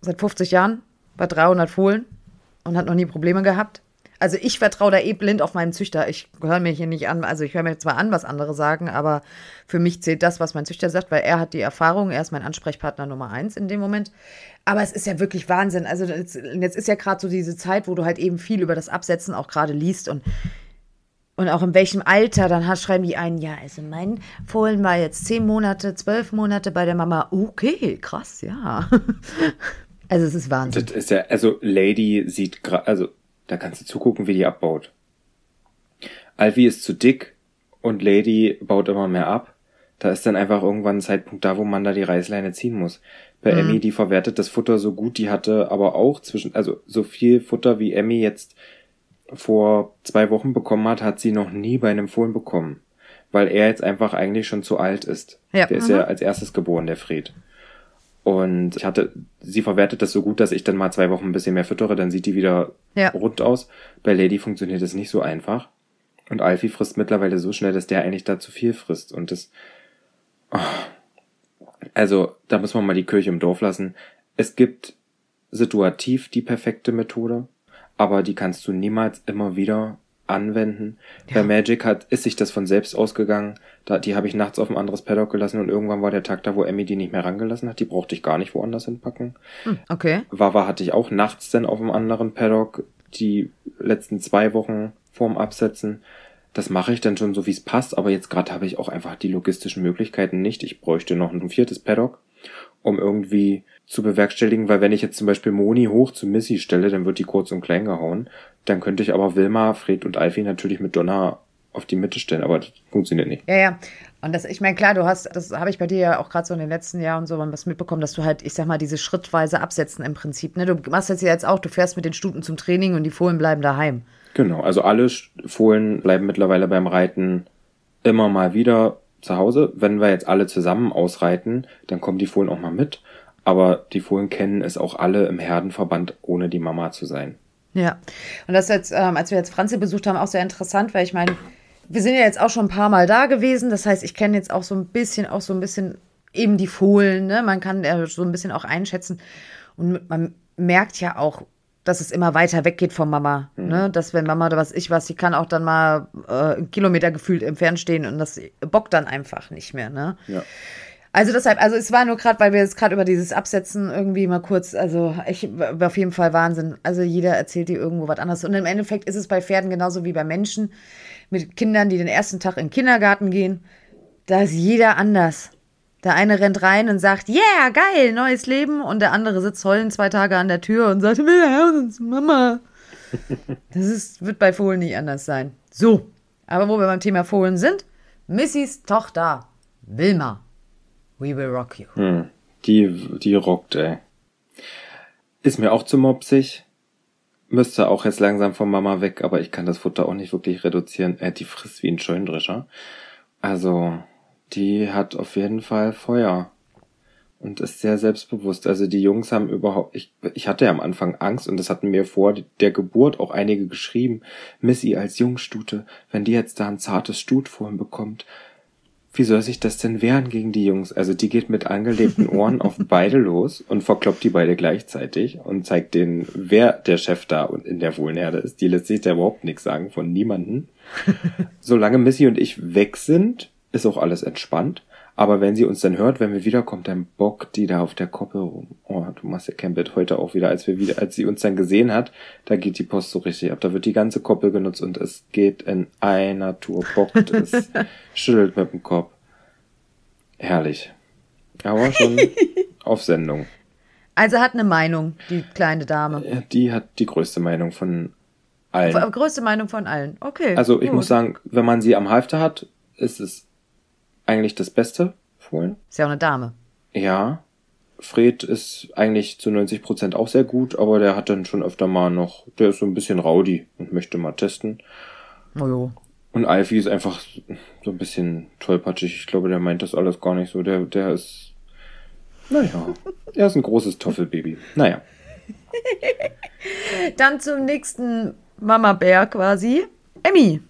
seit fünfzig Jahren bei dreihundert Fohlen. Und hat noch nie Probleme gehabt. Also ich vertraue da eh blind auf meinen Züchter. Ich höre mir hier nicht an, also ich höre mir zwar an, was andere sagen, aber für mich zählt das, was mein Züchter sagt, weil er hat die Erfahrung, er ist mein Ansprechpartner Nummer eins in dem Moment. Aber es ist ja wirklich Wahnsinn. Also jetzt, jetzt ist ja gerade so diese Zeit, wo du halt eben viel über das Absetzen auch gerade liest und, und auch in welchem Alter, dann hat, schreiben die einen, ja, also mein Fohlen war jetzt zehn Monate, zwölf Monate bei der Mama. Okay, krass, ja. Also es ist Wahnsinn. Das ist ja, also Lady sieht gerade, also da kannst du zugucken, wie die abbaut. Alfie ist zu dick und Lady baut immer mehr ab. Da ist dann einfach irgendwann ein Zeitpunkt da, wo man da die Reißleine ziehen muss. Bei mhm. Emmy, die verwertet das Futter so gut, die hatte aber auch zwischen, also so viel Futter, wie Emmy jetzt vor zwei Wochen bekommen hat, hat sie noch nie bei einem Fohlen bekommen. Weil er jetzt einfach eigentlich schon zu alt ist. Ja. Der mhm. ist ja als erstes geboren, der Fred. Und ich hatte, sie verwertet das so gut, dass ich dann mal zwei Wochen ein bisschen mehr füttere, dann sieht die wieder ja. rund aus. Bei Lady funktioniert das nicht so einfach. Und Alfie frisst mittlerweile so schnell, dass der eigentlich da zu viel frisst. Und das, oh. Also da muss man mal die Kirche im Dorf lassen. Es gibt situativ die perfekte Methode, aber die kannst du niemals immer wieder anwenden. Ja. Bei Magic hat, ist sich das von selbst ausgegangen. Da, die habe ich nachts auf ein anderes Paddock gelassen und irgendwann war der Tag da, wo Emmy die nicht mehr rangelassen hat. Die brauchte ich gar nicht woanders hinpacken. Okay. Wawa hatte ich auch nachts dann auf einem anderen Paddock die letzten zwei Wochen vorm Absetzen. Das mache ich dann schon so, wie es passt, aber jetzt gerade habe ich auch einfach die logistischen Möglichkeiten nicht. Ich bräuchte noch ein viertes Paddock, um irgendwie zu bewerkstelligen, weil wenn ich jetzt zum Beispiel Moni hoch zu Missy stelle, dann wird die kurz und klein gehauen. Dann könnte ich aber Wilma, Fred und Alfie natürlich mit Donna auf die Mitte stellen, aber das funktioniert nicht. Ja, ja. Und das, ich meine, klar, du hast, das habe ich bei dir ja auch gerade so in den letzten Jahren so was mitbekommen, dass du halt, ich sag mal, diese schrittweise Absetzen im Prinzip, ne? Du machst das ja jetzt auch, du fährst mit den Stuten zum Training und die Fohlen bleiben daheim. Genau, also alle Fohlen bleiben mittlerweile beim Reiten immer mal wieder zu Hause. Wenn wir jetzt alle zusammen ausreiten, dann kommen die Fohlen auch mal mit. Aber die Fohlen kennen es auch alle im Herdenverband, ohne die Mama zu sein. Ja, und das jetzt, ähm, als wir jetzt Franzi besucht haben, auch sehr interessant, weil ich meine, wir sind ja jetzt auch schon ein paar Mal da gewesen. Das heißt, ich kenne jetzt auch so ein bisschen, auch so ein bisschen eben die Fohlen, ne? Man kann ja so ein bisschen auch einschätzen. Und man merkt ja auch, dass es immer weiter weggeht von Mama. Mhm. Ne? Dass wenn Mama oder was ich was, sie kann auch dann mal äh, einen Kilometer gefühlt entfernt stehen und das bockt dann einfach nicht mehr. Ne? Ja. Also deshalb, also es war nur gerade, weil wir jetzt gerade über dieses Absetzen irgendwie mal kurz, also ich war auf jeden Fall Wahnsinn. Also jeder erzählt dir irgendwo was anderes. Und im Endeffekt ist es bei Pferden genauso wie bei Menschen mit Kindern, die den ersten Tag in den Kindergarten gehen. Da ist jeder anders. Der eine rennt rein und sagt, yeah, geil, neues Leben. Und der andere sitzt heulend zwei Tage an der Tür und sagt, wir hören uns, Mama. Das ist, wird bei Fohlen nicht anders sein. So, aber wo wir beim Thema Fohlen sind, Missys Tochter, Wilma. We will rock you. Hm, die, die rockt, ey. Ist mir auch zu mopsig. Müsste auch jetzt langsam von Mama weg, aber ich kann das Futter auch nicht wirklich reduzieren. Äh, die frisst wie ein Scheunendrescher. Also, die hat auf jeden Fall Feuer. Und ist sehr selbstbewusst. Also, die Jungs haben überhaupt, ich, ich hatte ja am Anfang Angst und das hatten mir vor der Geburt auch einige geschrieben. Missy als Jungstute, wenn die jetzt da ein zartes Stutfohlen bekommt, wie soll sich das denn wehren gegen die Jungs? Also die geht mit angelegten Ohren auf beide los und verkloppt die beide gleichzeitig und zeigt denen, wer der Chef da und in der Fohlenherde ist. Die lässt sich da überhaupt nichts sagen von niemanden. Solange Missy und ich weg sind, ist auch alles entspannt. Aber wenn sie uns dann hört, wenn wir wiederkommen, dann bockt die da auf der Koppel rum. Oh, du machst ja kein Bett heute auch wieder, als wir wieder, als sie uns dann gesehen hat, da geht die Post so richtig ab. Da wird die ganze Koppel genutzt und es geht in einer Tour, bockt es, schüttelt mit dem Kopf. Herrlich. Aber schon auf Sendung. Also hat eine Meinung, die kleine Dame. Die hat die größte Meinung von allen. Die größte Meinung von allen, okay. Also ich gut. muss sagen, wenn man sie am Halfter hat, ist es eigentlich das Beste Fohlen. Ist ja auch eine Dame. Ja. Fred ist eigentlich zu neunzig Prozent auch sehr gut, aber der hat dann schon öfter mal noch, der ist so ein bisschen rowdy und möchte mal testen. Oh jo. Und Alfie ist einfach so ein bisschen tollpatschig. Ich glaube, der meint das alles gar nicht so. Der, der ist, naja, er ist ein großes Toffelbaby. Naja. Dann zum nächsten Mama Bär quasi. Emmy.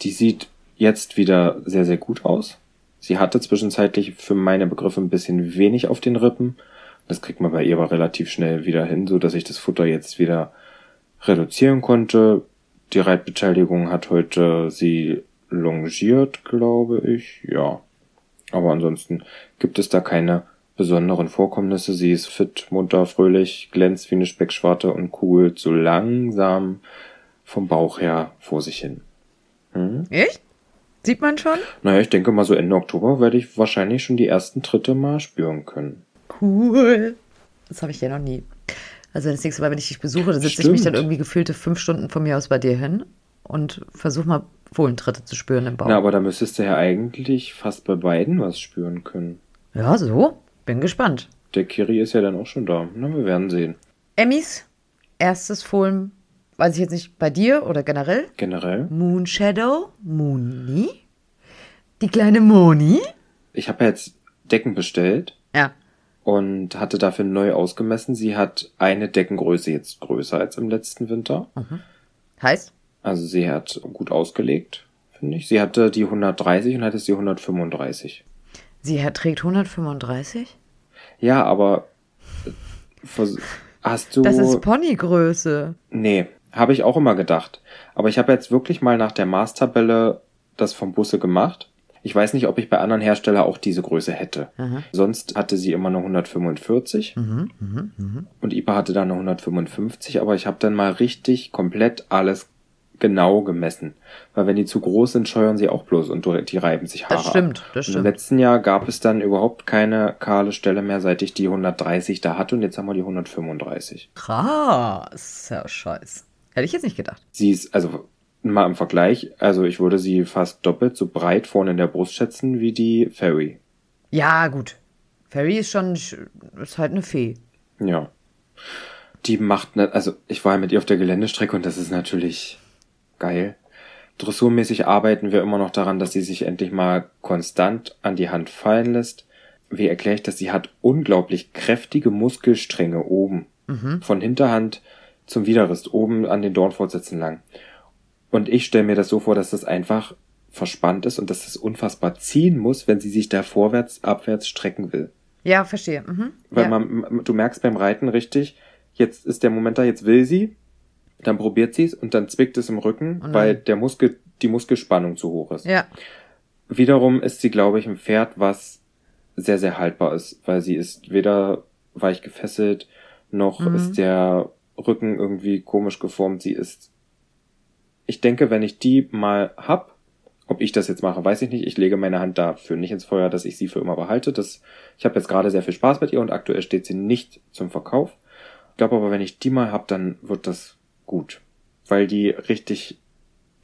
Die sieht jetzt wieder sehr, sehr gut aus. Sie hatte zwischenzeitlich für meine Begriffe ein bisschen wenig auf den Rippen. Das kriegt man bei ihr aber relativ schnell wieder hin, so dass ich das Futter jetzt wieder reduzieren konnte. Die Reitbeteiligung hat heute sie longiert, glaube ich. Ja, aber ansonsten gibt es da keine besonderen Vorkommnisse. Sie ist fit, munter, fröhlich, glänzt wie eine Speckschwarte und kugelt so langsam vom Bauch her vor sich hin. Hm? Echt? Sieht man schon? Naja, ich denke mal so Ende Oktober werde ich wahrscheinlich schon die ersten Tritte mal spüren können. Cool. Das habe ich ja noch nie. Also das nächste Mal, wenn ich dich besuche, dann setze ich mich dann irgendwie gefühlte fünf Stunden von mir aus bei dir hin und versuche mal Fohlentritte zu spüren im Bauch. Na, aber da müsstest du ja eigentlich fast bei beiden was spüren können. Ja, so. Bin gespannt. Der Kiri ist ja dann auch schon da. Na, wir werden sehen. Emmys erstes Fohlen. Weiß ich jetzt nicht, bei dir oder generell? Generell. Moon Shadow, Moni, die kleine Moni. Ich habe ja jetzt Decken bestellt. Ja. Und hatte dafür neu ausgemessen. Sie hat eine Deckengröße jetzt größer als im letzten Winter. Mhm. Heißt? Also sie hat gut ausgelegt, finde ich. Sie hatte die hundertdreißig und hat jetzt die hundertfünfunddreißig. Sie hat, trägt hundertfünfunddreißig? Ja, aber... Hast du... Das ist Ponygröße. Nee. Habe ich auch immer gedacht. Aber ich habe jetzt wirklich mal nach der Maßtabelle das vom Busse gemacht. Ich weiß nicht, ob ich bei anderen Herstellern auch diese Größe hätte. Mhm. Sonst hatte sie immer eine hundertfünfundvierzig. Mhm, mh, mh. Und I P A hatte dann eine hundertfünfundfünfzig. Aber ich habe dann mal richtig komplett alles genau gemessen. Weil wenn die zu groß sind, scheuern sie auch bloß und die reiben sich Haare. Das stimmt, das stimmt. Im letzten Jahr gab es dann überhaupt keine kahle Stelle mehr, seit ich die hundertdreißig da hatte. Und jetzt haben wir die hundertfünfunddreißig. Krass, ja scheiße. Hätte ich jetzt nicht gedacht. Sie ist, also mal im Vergleich, also ich würde sie fast doppelt so breit vorne in der Brust schätzen wie die Fairy. Ja, gut. Fairy ist schon, ist halt eine Fee. Ja. Die macht, also ich war ja mit ihr auf der Geländestrecke und das ist natürlich geil. Dressurmäßig arbeiten wir immer noch daran, dass sie sich endlich mal konstant an die Hand fallen lässt. Wie erkläre ich das? Sie hat unglaublich kräftige Muskelstränge oben. Mhm. Von Hinterhand zum Widerrist, oben an den Dornfortsätzen lang. Und ich stelle mir das so vor, dass das einfach verspannt ist und dass das unfassbar ziehen muss, wenn sie sich da vorwärts, abwärts strecken will. Ja, verstehe. Mhm. Weil ja. man, du merkst beim Reiten richtig, jetzt ist der Moment da, jetzt will sie, dann probiert sie es und dann zwickt es im Rücken, mhm. weil der Muskel, die Muskelspannung zu hoch ist. Ja. Wiederum ist sie, glaube ich, ein Pferd, was sehr, sehr haltbar ist, weil sie ist weder weich gefesselt, noch mhm. ist der Rücken irgendwie komisch geformt. Sie ist, ich denke, wenn ich die mal hab, ob ich das jetzt mache, weiß ich nicht. Ich lege meine Hand dafür nicht ins Feuer, dass ich sie für immer behalte. Das, ich habe jetzt gerade sehr viel Spaß mit ihr und aktuell steht sie nicht zum Verkauf. Ich glaube aber, wenn ich die mal hab, dann wird das gut. Weil die richtig,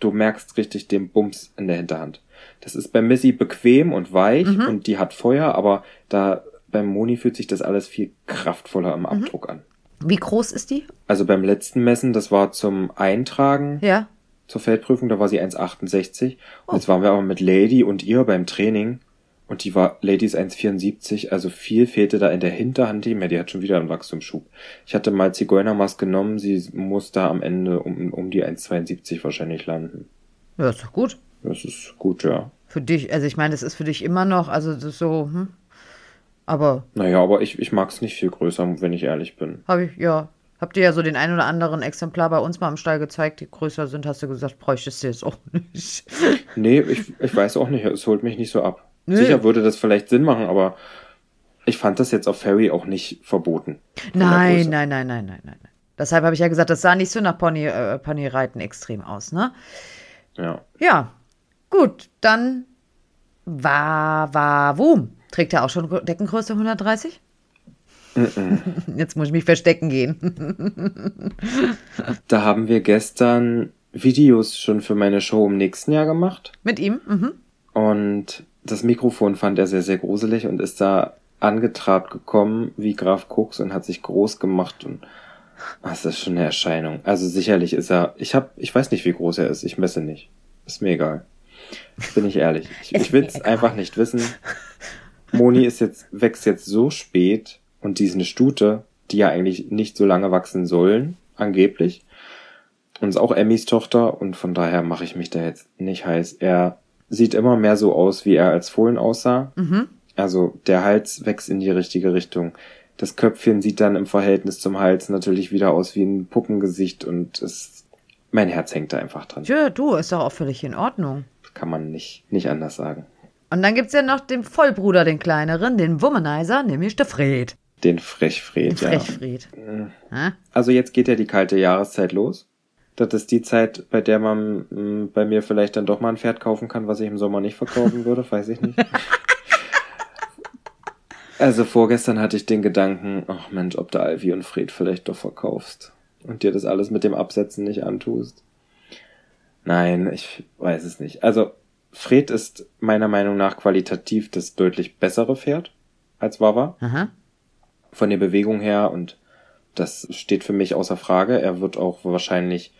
du merkst richtig den Bums in der Hinterhand. Das ist bei Missy bequem und weich mhm. und die hat Feuer, aber da beim Moni fühlt sich das alles viel kraftvoller im Abdruck mhm. an. Wie groß ist die? Also beim letzten Messen, das war zum Eintragen ja. zur Feldprüfung, da war sie eins achtundsechzig. Oh. Und jetzt waren wir aber mit Lady und ihr beim Training und die war, Lady ist eins vierundsiebzig, also viel fehlte da in der Hinterhand nicht mehr, die hat schon wieder einen Wachstumsschub. Ich hatte mal Zigeunermaß genommen, sie muss da am Ende um, um die eins zweiundsiebzig wahrscheinlich landen. Ja, ist doch gut. Das ist gut, ja. Für dich, also ich meine, das ist für dich immer noch, also das ist so, hm? Aber naja, aber ich, ich mag es nicht viel größer, wenn ich ehrlich bin. Hab ich, ja. Habt ihr ja so den ein oder anderen Exemplar bei uns mal im Stall gezeigt, die größer sind, hast du gesagt, bräuchtest du jetzt auch nicht. Nee, ich, ich weiß auch nicht, es holt mich nicht so ab. Nee. Sicher würde das vielleicht Sinn machen, aber ich fand das jetzt auf Fairy auch nicht verboten. Nein, nein, nein, nein, nein, nein. Deshalb habe ich ja gesagt, das sah nicht so nach Pony, äh, Ponyreiten extrem aus, ne? Ja. Ja, gut, dann war, war, wo? Trägt er auch schon Deckengröße hundertdreißig? Mm-mm. Jetzt muss ich mich verstecken gehen. Da haben wir gestern Videos schon für meine Show im nächsten Jahr gemacht. Mit ihm? Mhm. Und das Mikrofon fand er sehr, sehr gruselig und ist da angetrabt gekommen wie Graf Koks und hat sich groß gemacht. Und ach, das ist schon eine Erscheinung. Also sicherlich ist er, ich hab, ich weiß nicht, wie groß er ist. Ich messe nicht. Ist mir egal. Bin ich ehrlich. Ich, ich will es einfach nicht wissen. Moni ist jetzt, wächst jetzt so spät und diese Stute, die ja eigentlich nicht so lange wachsen sollen, angeblich. Und ist auch Emmys Tochter und von daher mache ich mich da jetzt nicht heiß. Er sieht immer mehr so aus, wie er als Fohlen aussah. Mhm. Also der Hals wächst in die richtige Richtung. Das Köpfchen sieht dann im Verhältnis zum Hals natürlich wieder aus wie ein Puppengesicht und es, mein Herz hängt da einfach dran. Ja, du, ist doch auch völlig in Ordnung. Kann man nicht, nicht anders sagen. Und dann gibt's ja noch den Vollbruder, den kleineren, den Womanizer, nämlich der Fred. Den Frechfred, ja. Den Frechfred. Ja. Also jetzt geht ja die kalte Jahreszeit los. Das ist die Zeit, bei der man mh, bei mir vielleicht dann doch mal ein Pferd kaufen kann, was ich im Sommer nicht verkaufen würde, weiß ich nicht. Also vorgestern hatte ich den Gedanken, ach Mensch, ob du Alfie und Fred vielleicht doch verkaufst und dir das alles mit dem Absetzen nicht antust. Nein, ich weiß es nicht. Also Fred ist meiner Meinung nach qualitativ das deutlich bessere Pferd als Wawa. Aha. Von der Bewegung her und das steht für mich außer Frage. Er wird auch wahrscheinlich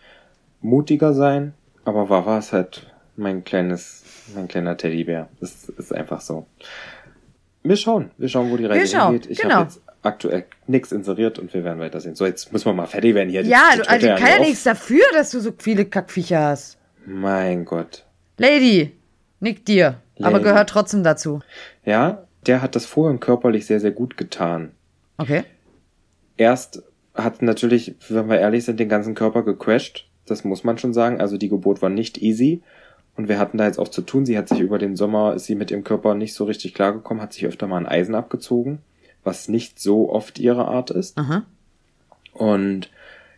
mutiger sein, aber Wawa ist halt mein kleines, mein kleiner Teddybär. Das ist einfach so. Wir schauen, wir schauen, wo die Reise hingeht. Ich genau. habe jetzt aktuell nichts inseriert und wir werden weitersehen. So, jetzt müssen wir mal fertig werden hier. Ja, die, die also ich kann ja nichts dafür, dass du so viele Kackviecher hast. Mein Gott. Lady, nick dir, Lady. Aber gehört trotzdem dazu. Ja, der hat das vorhin körperlich sehr, sehr gut getan. Okay. Erst hat natürlich, wenn wir ehrlich sind, den ganzen Körper gecrasht. Das muss man schon sagen. Also die Geburt war nicht easy. Und wir hatten da jetzt auch zu tun. Sie hat sich über den Sommer, ist sie mit ihrem Körper nicht so richtig klargekommen, hat sich öfter mal ein Eisen abgezogen, was nicht so oft ihre Art ist. Aha. Und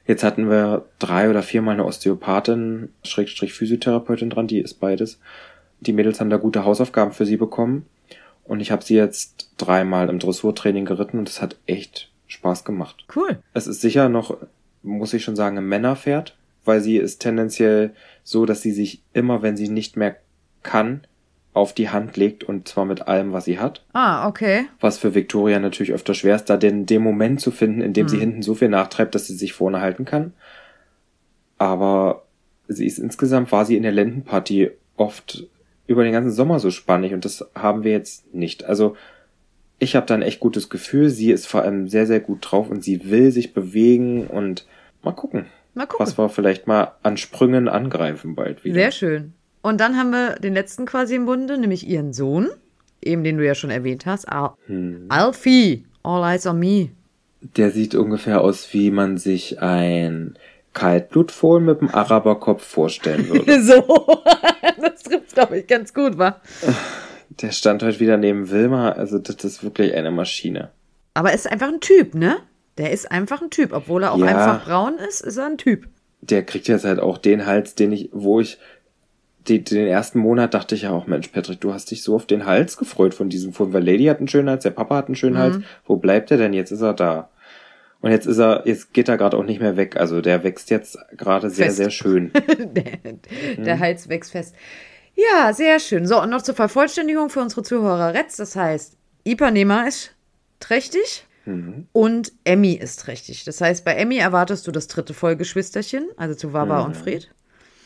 jetzt hatten wir drei oder viermal eine Osteopathin, Schrägstrich Physiotherapeutin dran, die ist beides. Die Mädels haben da gute Hausaufgaben für sie bekommen. Und ich habe sie jetzt dreimal im Dressurtraining geritten und es hat echt Spaß gemacht. Cool. Es ist sicher noch, muss ich schon sagen, ein Männerpferd, weil sie ist tendenziell so, dass sie sich immer, wenn sie nicht mehr kann, auf die Hand legt und zwar mit allem, was sie hat. Ah, okay. Was für Victoria natürlich öfter schwer ist, da den, den Moment zu finden, in dem hm. sie hinten so viel nachtreibt, dass sie sich vorne halten kann. Aber sie ist insgesamt, war sie in der Lendenpartie oft über den ganzen Sommer so spannig und das haben wir jetzt nicht. Also ich habe da ein echt gutes Gefühl, sie ist vor allem sehr, sehr gut drauf und sie will sich bewegen und mal gucken. Mal gucken. Was wir vielleicht mal an Sprüngen angreifen bald wieder. Sehr schön. Und dann haben wir den letzten quasi im Bunde, nämlich ihren Sohn, eben den du ja schon erwähnt hast, Al- hm. Alfie, All Eyes on Me. Der sieht ungefähr aus, wie man sich ein Kaltblutfohlen mit einem Araberkopf vorstellen würde. So, das trifft, glaube ich, ganz gut, wa? Der stand heute wieder neben Wilma, also das ist wirklich eine Maschine. Aber er ist einfach ein Typ, ne? Der ist einfach ein Typ, obwohl er auch ja. einfach braun ist, ist er ein Typ. Der kriegt jetzt halt auch den Hals, den ich, wo ich... Den ersten Monat dachte ich ja auch, Mensch, Patrick, du hast dich so auf den Hals gefreut von diesem Film, weil Lady hat einen schönen Hals, der Papa hat einen schönen mhm. Hals. Wo bleibt er denn? Jetzt ist er da. Und jetzt ist er, jetzt geht er gerade auch nicht mehr weg. Also der wächst jetzt gerade sehr, fest. sehr schön. der der mhm. Hals wächst fest. Ja, sehr schön. So, und noch zur Vervollständigung für unsere Zuhörer Retz. Das heißt, Ipanema ist trächtig mhm. und Emmy ist trächtig. Das heißt, bei Emmy erwartest du das dritte Vollgeschwisterchen, also zu Waba mhm. und Fred.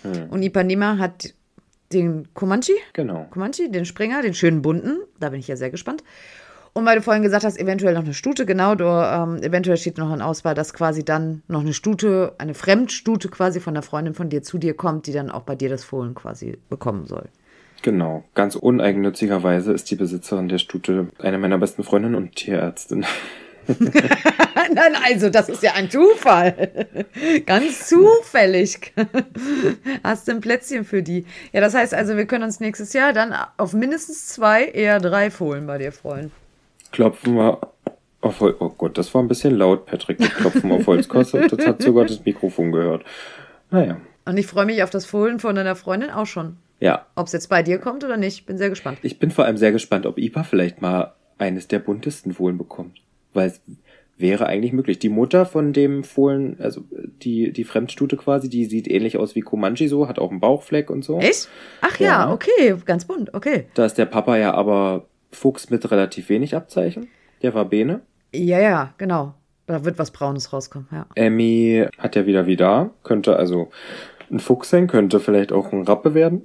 Mhm. Und Ipanema hat den Comanche? Genau. Comanche, den Springer, den schönen bunten. Da bin ich ja sehr gespannt. Und weil du vorhin gesagt hast, eventuell noch eine Stute, genau, du, ähm, eventuell steht noch eine Auswahl, dass quasi dann noch eine Stute, eine Fremdstute quasi von der Freundin von dir zu dir kommt, die dann auch bei dir das Fohlen quasi bekommen soll. Genau. Ganz uneigennützigerweise ist die Besitzerin der Stute eine meiner besten Freundinnen und Tierärztin. Nein, also das ist ja ein Zufall. Ganz zufällig. Hast du ein Plätzchen für die. Ja, das heißt also, wir können uns nächstes Jahr dann auf mindestens zwei, eher drei Fohlen bei dir freuen. Klopfen wir auf Holz. Oh Gott, das war ein bisschen laut, Patrick. Wir klopfen auf Holzkosten. Das hat sogar das Mikrofon gehört. Naja. Und ich freue mich auf das Fohlen von deiner Freundin auch schon. Ja. Ob es jetzt bei dir kommt oder nicht, bin sehr gespannt. Ich bin vor allem sehr gespannt, ob I P A vielleicht mal eines der buntesten Fohlen bekommt. Weil es wäre eigentlich möglich. Die Mutter von dem Fohlen, also die die Fremdstute quasi, die sieht ähnlich aus wie Comanche so, hat auch einen Bauchfleck und so. Echt? Ach ja, ja, okay, ganz bunt, okay. Da ist der Papa ja aber Fuchs mit relativ wenig Abzeichen. Der war Bene. Ja, ja, genau. Da wird was Braunes rauskommen, ja. Emmy hat ja wieder wieder, könnte also ein Fuchs sein, könnte vielleicht auch ein Rappe werden.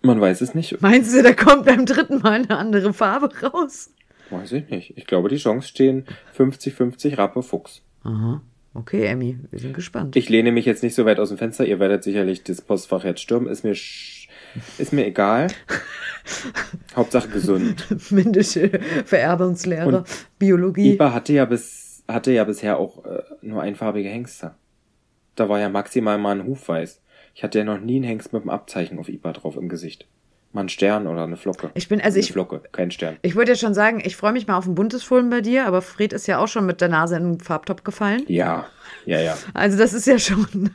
Man weiß es nicht. Meinst du, da kommt beim dritten Mal eine andere Farbe raus? Weiß ich nicht. Ich glaube, die Chancen stehen fünfzig fünfzig Rappe Fuchs. Aha. Okay, Emmy, wir sind gespannt. Ich lehne mich jetzt nicht so weit aus dem Fenster. Ihr werdet sicherlich das Postfach jetzt stürmen. Ist mir sch- ist mir egal. Hauptsache gesund. Mindische Vererbungslehre, und Biologie. I P A hatte ja bis hatte ja bisher auch äh, nur einfarbige Hengste. Da war ja maximal mal ein Hufweiß. Ich hatte ja noch nie einen Hengst mit einem Abzeichen auf I P A drauf im Gesicht. Mal einen Stern oder eine Flocke. Ich bin also eine ich, Flocke, kein Stern. Ich wollte ja schon sagen, ich freue mich mal auf ein buntes Fohlen bei dir, aber Fred ist ja auch schon mit der Nase in den Farbtopf gefallen. Ja, ja, ja. Also das ist ja schon...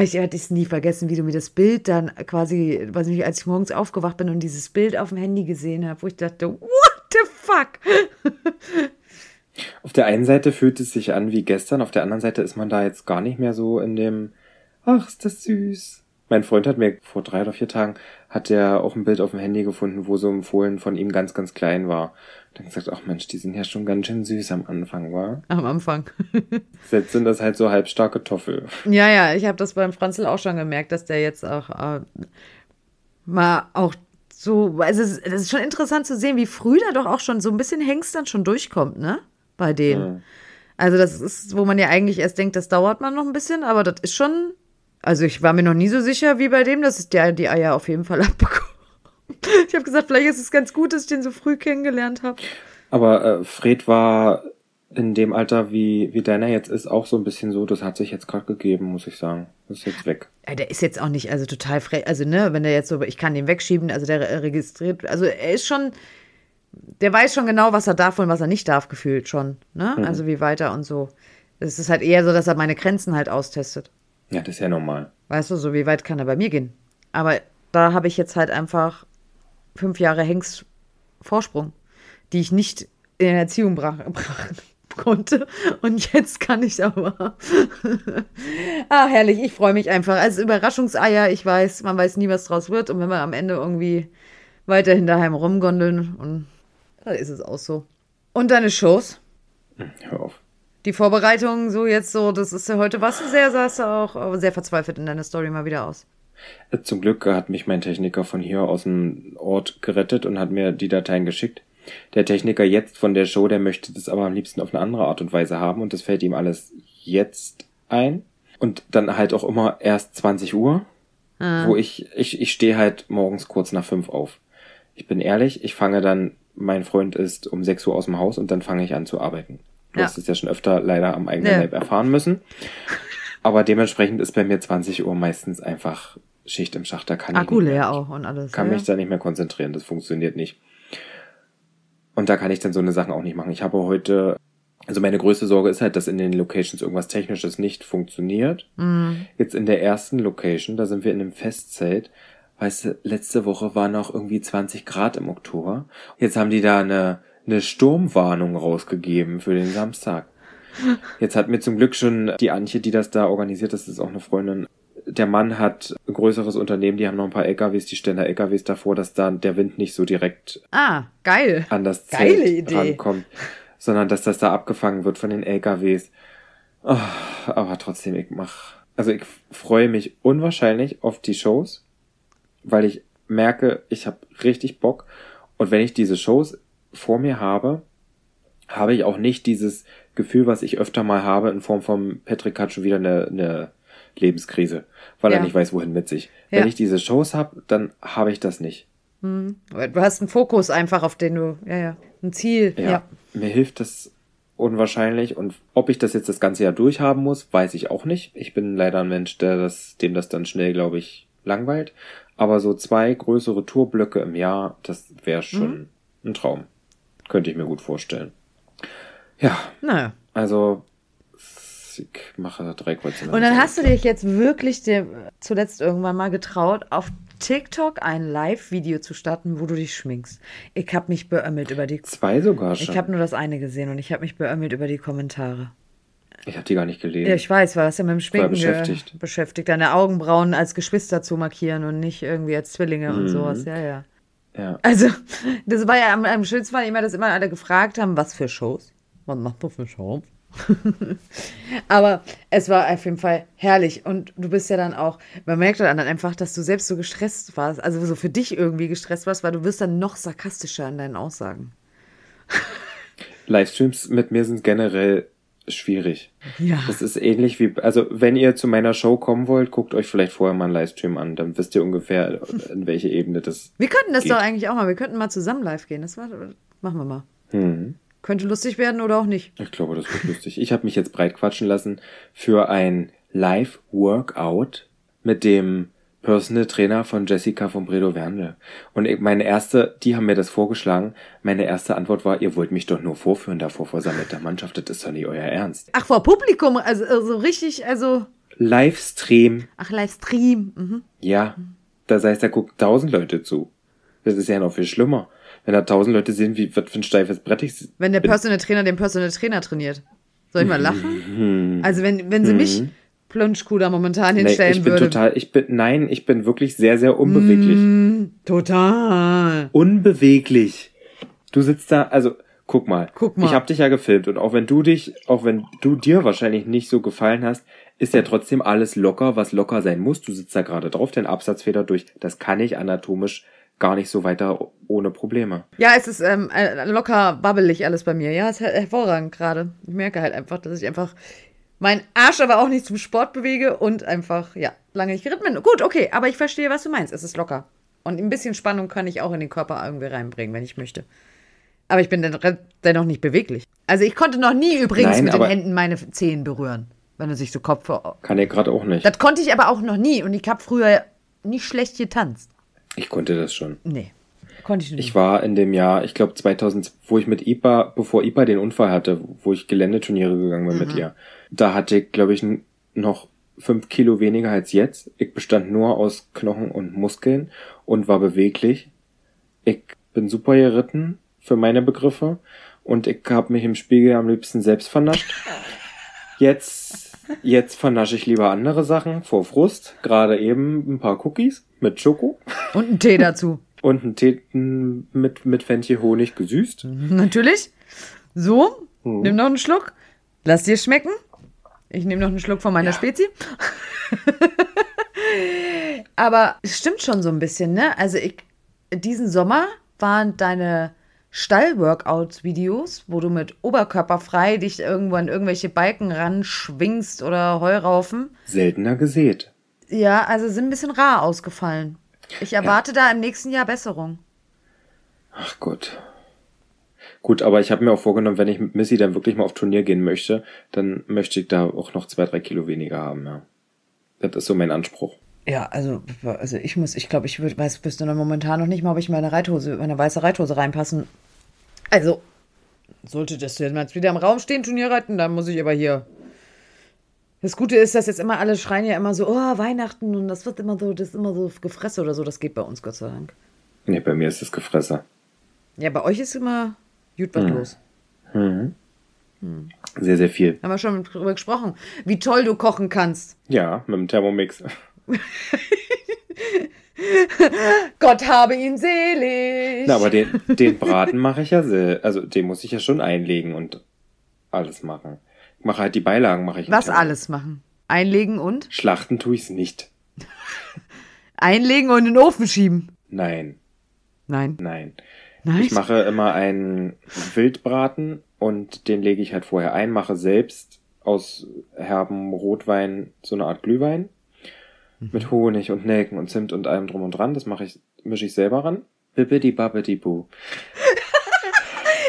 ich hatte es nie vergessen, wie du mir das Bild dann quasi, weiß nicht, als ich morgens aufgewacht bin und dieses Bild auf dem Handy gesehen habe, wo ich dachte, what the fuck? Auf der einen Seite fühlt es sich an wie gestern, auf der anderen Seite ist man da jetzt gar nicht mehr so in dem, ach, ist das süß. Mein Freund hat mir vor drei oder vier Tagen, hat er auch ein Bild auf dem Handy gefunden, wo so ein Fohlen von ihm ganz, ganz klein war. Dann gesagt, ach Mensch, die sind ja schon ganz schön süß am Anfang, wa? Am Anfang. Jetzt sind das halt so halbstarke Toffel. Ja, ja, ich habe das beim Franzl auch schon gemerkt, dass der jetzt auch äh, mal auch so, also es ist schon interessant zu sehen, wie früh da doch auch schon so ein bisschen Hengstern schon durchkommt, ne? Bei denen. Mhm. Also das ist, wo man ja eigentlich erst denkt, das dauert man noch ein bisschen, aber das ist schon... Also ich war mir noch nie so sicher wie bei dem, dass der die Eier auf jeden Fall abbekommt. Ich habe gesagt, vielleicht ist es ganz gut, dass ich den so früh kennengelernt habe. Aber äh, Fred war in dem Alter, wie, wie deiner jetzt ist, auch so ein bisschen so, das hat sich jetzt gerade gegeben, muss ich sagen. Das ist jetzt weg. Ja, der ist jetzt auch nicht, also total frech, also ne, wenn der jetzt so, ich kann den wegschieben, also der registriert, also er ist schon, der weiß schon genau, was er darf und was er nicht darf, gefühlt schon, ne, mhm. also wie weiter und so. Es ist halt eher so, dass er meine Grenzen halt austestet. Ja, das ist ja normal. Weißt du, so wie weit kann er bei mir gehen? Aber da habe ich jetzt halt einfach fünf Jahre Hengst Vorsprung, die ich nicht in der Erziehung brach, brach, konnte. Und jetzt kann ich aber. Ah, herrlich, ich freue mich einfach. Als Überraschungseier, ich weiß, man weiß nie, was draus wird. Und wenn wir am Ende irgendwie weiterhin daheim rumgondeln, und dann ist es auch so. Und deine Shows? Hör auf. Die Vorbereitungen, so jetzt so, das ist ja heute, was du sehr, sahst du auch sehr verzweifelt in deiner Story mal wieder aus. Zum Glück hat mich mein Techniker von hier aus dem Ort gerettet und hat mir die Dateien geschickt. Der Techniker jetzt von der Show, der möchte das aber am liebsten auf eine andere Art und Weise haben und das fällt ihm alles jetzt ein. Und dann halt auch immer erst zwanzig Uhr, ah. wo ich, ich, ich stehe halt morgens kurz nach fünf auf. Ich bin ehrlich, ich fange dann, mein Freund ist um sechs Uhr aus dem Haus und dann fange ich an zu arbeiten. Du ja. hast es ja schon öfter leider am eigenen ja. Leib erfahren müssen. Aber dementsprechend ist bei mir zwanzig Uhr meistens einfach Schicht im Schacht, da kann Akku ich nicht leer auch und alles. Kann ja. mich da nicht mehr konzentrieren, das funktioniert nicht. Und da kann ich dann so eine Sachen auch nicht machen. Ich habe heute, also meine größte Sorge ist halt, dass in den Locations irgendwas Technisches nicht funktioniert. Mhm. Jetzt in der ersten Location, da sind wir in einem Festzelt. Weißt du, letzte Woche war noch irgendwie zwanzig Grad im Oktober. Jetzt haben die da eine, eine Sturmwarnung rausgegeben für den Samstag. Jetzt hat mir zum Glück schon die Antje, die das da organisiert, das ist auch eine Freundin, der Mann hat ein größeres Unternehmen, die haben noch ein paar L K Ws, die stellen da L K Ws davor, dass da der Wind nicht so direkt ah, geil. an das Zelt Geile Idee. rankommt, sondern dass das da abgefangen wird von den L K Ws. Oh, aber trotzdem, ich mach, also ich freue mich unwahrscheinlich auf die Shows, weil ich merke, ich habe richtig Bock und wenn ich diese Shows vor mir habe, habe ich auch nicht dieses Gefühl, was ich öfter mal habe, in Form von Patrick hat schon wieder eine, eine Lebenskrise, weil ja. er nicht weiß, wohin mit sich. Ja. Wenn ich diese Shows habe, dann habe ich das nicht. Mhm. Du hast einen Fokus einfach, auf den du, ja, ja, ein Ziel. Ja, ja. Mir hilft das unwahrscheinlich und ob ich das jetzt das ganze Jahr durchhaben muss, weiß ich auch nicht. Ich bin leider ein Mensch, der das, dem das dann schnell, glaube ich, langweilt. Aber so zwei größere Tourblöcke im Jahr, das wäre schon mhm. ein Traum. Könnte ich mir gut vorstellen. Ja, naja. also ich mache drei Kreuze. Und dann hast du dich jetzt wirklich dem, zuletzt irgendwann mal getraut, auf TikTok ein Live-Video zu starten, wo du dich schminkst. Ich habe mich beömmelt über die... Zwei sogar schon. Ich habe nur das eine gesehen und ich habe mich beömmelt über die Kommentare. Ich habe die gar nicht gelesen. Ja, ich weiß, weil das ja mit dem Schminken beschäftigt. Ge- beschäftigt. Deine Augenbrauen als Geschwister zu markieren und nicht irgendwie als Zwillinge mhm. und sowas. Ja, ja. Ja. Also, das war ja am, am schönsten, weil immer, dass immer alle gefragt haben, was für Shows? Was macht man für Shows? Aber es war auf jeden Fall herrlich. Und du bist ja dann auch, man merkt dann einfach, dass du selbst so gestresst warst, also so für dich irgendwie gestresst warst, weil du wirst dann noch sarkastischer in deinen Aussagen. Livestreams mit mir sind generell schwierig. Ja. Das ist ähnlich wie, also wenn ihr zu meiner Show kommen wollt, guckt euch vielleicht vorher mal einen Livestream an, dann wisst ihr ungefähr, in welche Ebene das Wir könnten das geht. doch eigentlich auch mal, wir könnten mal zusammen live gehen, das war, machen wir mal. Mhm. Könnte lustig werden oder auch nicht. Ich glaube, das wird lustig. Ich habe mich jetzt breit quatschen lassen für ein Live-Workout mit dem Personal Trainer von Jessica von Bredow-Werndl. Und ich, meine erste, die haben mir das vorgeschlagen, meine erste Antwort war, ihr wollt mich doch nur vorführen, da vor versammelter Mannschaft, das ist doch nicht euer Ernst. Ach, vor Publikum, also so also richtig, also... Livestream. Ach, Livestream. Mhm. Ja, das heißt, da gucken tausend Leute zu. Das ist ja noch viel schlimmer. Wenn da tausend Leute sehen, wie was für ein steifes Brett ich bin. Wenn der Personal Trainer den Personal Trainer trainiert. Soll ich mal lachen? Also wenn, wenn sie mich Plunschkuder momentan nee, hinstellen ich bin würde. Total, ich bin, nein, ich bin wirklich sehr, sehr unbeweglich. Mm, total. Unbeweglich. Du sitzt da, also guck mal. Guck mal. Ich habe dich ja gefilmt und auch wenn du dich, auch wenn du dir wahrscheinlich nicht so gefallen hast, ist ja trotzdem alles locker, was locker sein muss. Du sitzt da gerade drauf, den Absatzfeder durch. Das kann ich anatomisch gar nicht so weiter ohne Probleme. Ja, es ist ähm, locker babbelig alles bei mir. Ja, es ist hervorragend gerade. Ich merke halt einfach, dass ich einfach meinen Arsch aber auch nicht zum Sport bewege und einfach, ja, lange nicht geritten bin. Gut, okay, aber ich verstehe, was du meinst. Es ist locker. Und ein bisschen Spannung kann ich auch in den Körper irgendwie reinbringen, wenn ich möchte. Aber ich bin dann dennoch nicht beweglich. Also ich konnte noch nie übrigens Nein, mit den Händen meine Zehen berühren, wenn er sich so Kopf... Kann er gerade auch nicht. Das konnte ich aber auch noch nie und ich habe früher nicht schlecht getanzt. Ich konnte das schon. Nee, konnte ich nicht. Ich war in dem Jahr, ich glaube zweitausend, wo ich mit I P A, bevor I P A den Unfall hatte, wo ich Geländeturniere gegangen bin mhm. mit ihr, da hatte ich, glaube ich, noch fünf Kilo weniger als jetzt. Ich bestand nur aus Knochen und Muskeln und war beweglich. Ich bin super geritten, für meine Begriffe. Und ich habe mich im Spiegel am liebsten selbst vernascht. Jetzt, jetzt vernasche ich lieber andere Sachen vor Frust. Gerade eben ein paar Cookies mit Schoko. Und einen Tee dazu. Und einen Tee mit, mit Fenchel Honig gesüßt. Natürlich. So, mhm. nimm noch einen Schluck. Lass dir schmecken. Ich nehme noch einen Schluck von meiner ja. Spezi. Aber es stimmt schon so ein bisschen, ne? Also ich, diesen Sommer waren deine... Stall-Workouts-Videos, wo du mit Oberkörper frei dich irgendwann irgendwelche Balken ranschwingst oder Heuraufen. Seltener gesät. Ja, also sind ein bisschen rar ausgefallen. Ich erwarte ja. da im nächsten Jahr Besserung. Ach Gott. Gut, aber ich habe mir auch vorgenommen, wenn ich mit Missy dann wirklich mal auf Turnier gehen möchte, dann möchte ich da auch noch zwei, drei Kilo weniger haben. Ja. Das ist so mein Anspruch. Ja, also, also ich muss, ich glaube, ich würd, weiß, wüsste dann momentan noch nicht mal, ob ich meine Reithose, meine weiße Reithose reinpassen. Also, sollte das denn jetzt wieder im Raum stehen, Turnier reiten, dann muss ich aber hier. Das Gute ist, dass jetzt immer alle schreien ja immer so, oh, Weihnachten und das wird immer so, das ist immer so Gefresse oder so, das geht bei uns, Gott sei Dank. Nee, bei mir ist das Gefresse. Ja, bei euch ist immer gut was mhm. los. Mhm. Hm. Sehr, sehr viel. Haben wir schon drüber gesprochen. Wie toll du kochen kannst. Ja, mit dem Thermomix. Gott habe ihn selig. Na, aber den, den Braten mache ich ja sel- also den muss ich ja schon einlegen und alles machen. Ich mache halt die Beilagen, mache ich. Was alles machen? Einlegen und? Schlachten tue ich es nicht. Einlegen und in den Ofen schieben? Nein. Nein? Nein. Nein? Ich mache immer einen Wildbraten und den lege ich halt vorher ein, mache selbst aus herben Rotwein so eine Art Glühwein. Mit Honig und Nelken und Zimt und allem drum und dran. Das mache ich, mische ich selber ran. Bibbidi babbidi boo.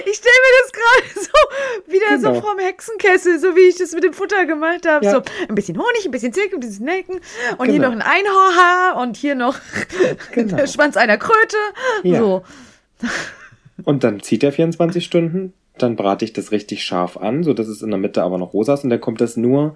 Ich stelle mir das gerade so wieder genau. so vom Hexenkessel, so wie ich das mit dem Futter gemacht habe. Ja. So ein bisschen Honig, ein bisschen Zimt, ein bisschen Nelken und genau. hier noch ein Einhornhaar und hier noch genau. der Schwanz einer Kröte. Ja. So. Und dann zieht er vierundzwanzig Stunden. Dann brate ich das richtig scharf an, so dass es in der Mitte aber noch rosa ist und dann kommt das nur...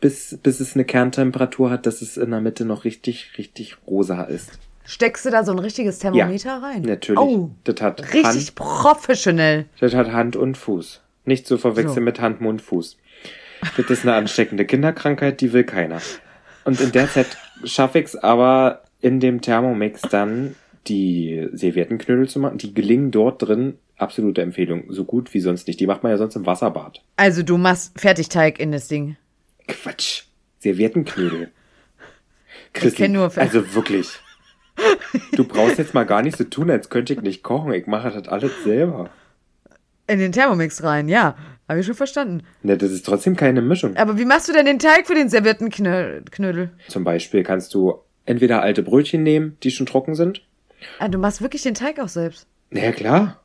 Bis, bis es eine Kerntemperatur hat, dass es in der Mitte noch richtig, richtig rosa ist. Steckst du da so ein richtiges Thermometer ja, rein? Natürlich. Oh, das hat richtig Hand, professionell. Das hat Hand und Fuß. Nicht zu verwechseln so. Mit Hand, Mund, Fuß. Das ist eine ansteckende Kinderkrankheit, die will keiner. Und in der Zeit schaffe ich es aber in dem Thermomix dann, die Serviettenknödel zu machen. Die gelingen dort drin. Absolute Empfehlung. So gut wie sonst nicht. Die macht man ja sonst im Wasserbad. Also du machst Fertigteig in das Ding. Quatsch. Serviettenknödel. Chrissi, ich kenn nur Fer- also wirklich. Du brauchst jetzt mal gar nicht so tun, als könnte ich nicht kochen. Ich mache das alles selber. In den Thermomix rein, ja. Habe ich schon verstanden. Ne, das ist trotzdem keine Mischung. Aber wie machst du denn den Teig für den Serviettenknödel? Zum Beispiel kannst du entweder alte Brötchen nehmen, die schon trocken sind. Ah, du machst wirklich den Teig auch selbst? Na ja, klar.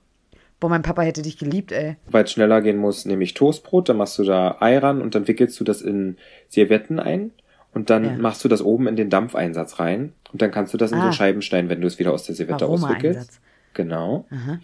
Boah, mein Papa hätte dich geliebt, ey. Weil es schneller gehen muss, nehme ich Toastbrot, dann machst du da Ei ran und dann wickelst du das in Servietten ein und dann ja. machst du das oben in den Dampfeinsatz rein und dann kannst du das ah. in so Scheiben schneiden, wenn du es wieder aus der Serviette auswickelst. Genau. Aha.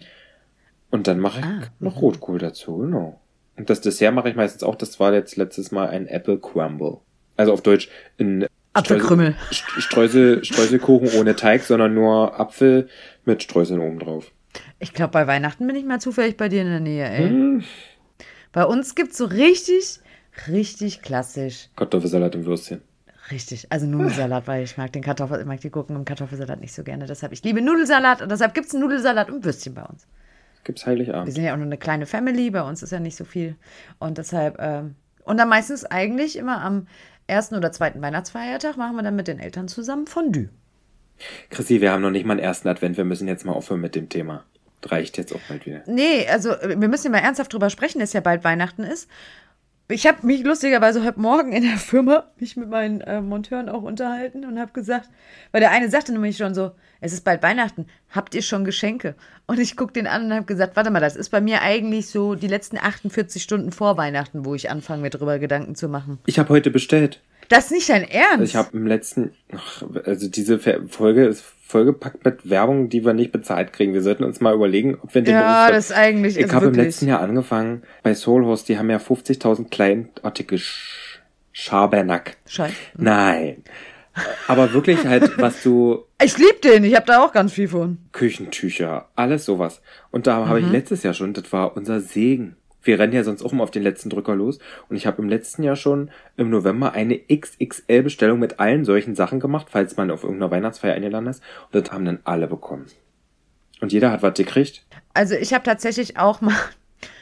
Und dann mache ich ah, noch okay. Rotkohl dazu, genau. Und das Dessert mache ich meistens auch, das war jetzt letztes Mal ein Apple Crumble. Also auf Deutsch ein Apfelkrümmel. Streusel, Streusel, Streuselkuchen ohne Teig, sondern nur Apfel mit Streuseln oben drauf. Ich glaube, bei Weihnachten bin ich mal zufällig bei dir in der Nähe, ey. Hm. Bei uns gibt's so richtig, richtig klassisch. Kartoffelsalat im Würstchen. Richtig, also Nudelsalat, weil ich mag den Kartoffel, ich mag die Gurken im Kartoffelsalat nicht so gerne. Deshalb, ich liebe Nudelsalat und deshalb gibt's einen Nudelsalat und Würstchen bei uns. Gibt's Heiligabend. Wir sind ja auch nur eine kleine Family, bei uns ist ja nicht so viel. Und deshalb, ähm, und dann meistens eigentlich immer am ersten oder zweiten Weihnachtsfeiertag machen wir dann mit den Eltern zusammen Fondue. Chrissi, wir haben noch nicht mal einen ersten Advent, wir müssen jetzt mal aufhören mit dem Thema. Das reicht jetzt auch bald wieder. Nee, also wir müssen ja mal ernsthaft drüber sprechen, dass ja bald Weihnachten ist. ich habe mich lustigerweise heute Morgen in der Firma mich mit meinen äh, Monteuren auch unterhalten und habe gesagt, weil der eine sagte nämlich schon so, es ist bald Weihnachten, habt ihr schon Geschenke? Und ich gucke den an und habe gesagt, warte mal, das ist bei mir eigentlich so die letzten achtundvierzig Stunden vor Weihnachten, wo ich anfange, mir darüber Gedanken zu machen. Ich habe heute bestellt. Das ist nicht dein Ernst? Ich habe im letzten, ach, also diese Folge ist vollgepackt mit Werbung, die wir nicht bezahlt kriegen. Wir sollten uns mal überlegen, ob wir den... Ja, das ist eigentlich... Ich habe im letzten Jahr angefangen, bei Soul Horse, die haben ja fünfzigtausend Kleinartikel Sch- Schabernack. Scheiß. Nein. Aber wirklich halt, was du... Ich liebe den, ich habe da auch ganz viel von. Küchentücher, alles sowas. Und da mhm. habe ich letztes Jahr schon, das war unser Segen. Wir rennen ja sonst auch immer auf den letzten Drücker los. Und ich habe im letzten Jahr schon im November eine X X L-Bestellung mit allen solchen Sachen gemacht, falls man auf irgendeiner Weihnachtsfeier eingeladen ist. Und das haben dann alle bekommen. Und jeder hat was gekriegt. Also ich habe tatsächlich auch mal...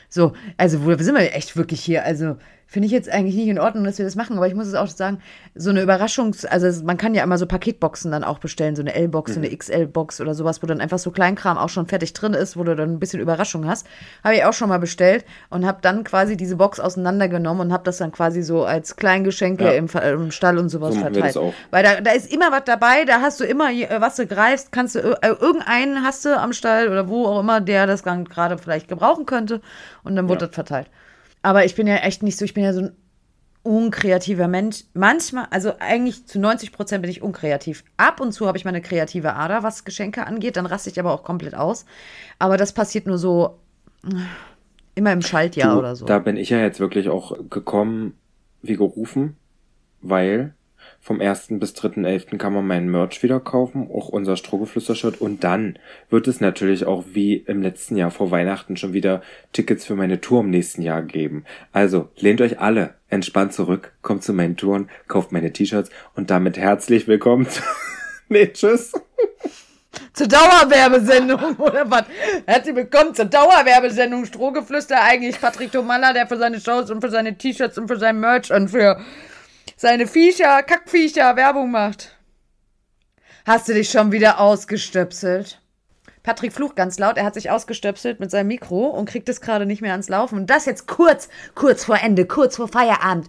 So, also wo sind wir echt wirklich hier? Also finde ich jetzt eigentlich nicht in Ordnung, dass wir das machen. Aber ich muss es auch sagen, so eine Überraschungs... Also man kann ja immer so Paketboxen dann auch bestellen. So eine L-Box, mhm. so eine X L-Box oder sowas, wo dann einfach so Kleinkram auch schon fertig drin ist, wo du dann ein bisschen Überraschung hast. Habe ich auch schon mal bestellt und habe dann quasi diese Box auseinandergenommen und habe das dann quasi so als Kleingeschenke ja. im, im Stall und sowas so verteilt. Weil da, da ist immer was dabei, da hast du immer, was du greifst, kannst du... Irgendeinen hast du am Stall oder wo auch immer, der das gerade vielleicht gebrauchen könnte. Und dann wurde ja. das verteilt. Aber ich bin ja echt nicht so, ich bin ja so ein unkreativer Mensch. Manchmal, also eigentlich zu neunzig Prozent bin ich unkreativ. Ab und zu habe ich meine kreative Ader, was Geschenke angeht. Dann raste ich aber auch komplett aus. Aber das passiert nur so immer im Schaltjahr du, oder so. Da bin ich ja jetzt wirklich auch gekommen, wie gerufen, weil vom ersten bis dritten elften kann man meinen Merch wieder kaufen, auch unser Strohgeflüster-Shirt. Und dann wird es natürlich auch wie im letzten Jahr vor Weihnachten schon wieder Tickets für meine Tour im nächsten Jahr geben. Also lehnt euch alle entspannt zurück, kommt zu meinen Touren, kauft meine T-Shirts und damit herzlich willkommen zu... Nee, tschüss. Zur Dauerwerbesendung oder was? Herzlich willkommen zur Dauerwerbesendung Strohgeflüster. Eigentlich Patrick Tomalla, der für seine Shows und für seine T-Shirts und für sein Merch und für... seine Viecher, Kackviecher, Werbung macht. Hast du dich schon wieder ausgestöpselt? Patrick flucht ganz laut, er hat sich ausgestöpselt mit seinem Mikro und kriegt es gerade nicht mehr ans Laufen. Und das jetzt kurz, kurz vor Ende, kurz vor Feierabend.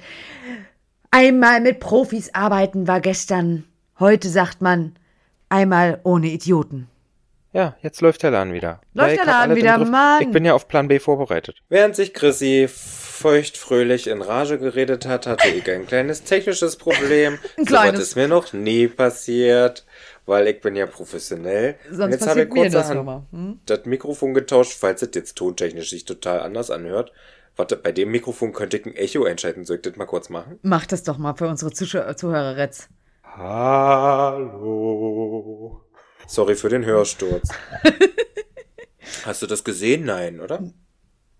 Einmal mit Profis arbeiten war gestern. Heute sagt man, einmal ohne Idioten. Ja, jetzt läuft der Laden wieder. Läuft der Laden wieder, Mann. Ich bin ja auf Plan B vorbereitet. Während sich Chrissi... feuchtfröhlich in Rage geredet hat, hatte ich ein kleines technisches Problem. Ein kleines. So was ist mir noch nie passiert, weil ich bin ja professionell. Sonst und jetzt habe ich kurz das, hm? das Mikrofon getauscht, falls es jetzt tontechnisch sich total anders anhört. Warte, bei dem Mikrofon könnte ich ein Echo einschalten. Soll ich das mal kurz machen? Mach das doch mal für unsere Zuschauer, Zuhörerretz. Hallo. Sorry für den Hörsturz. Hast du das gesehen? Nein, oder?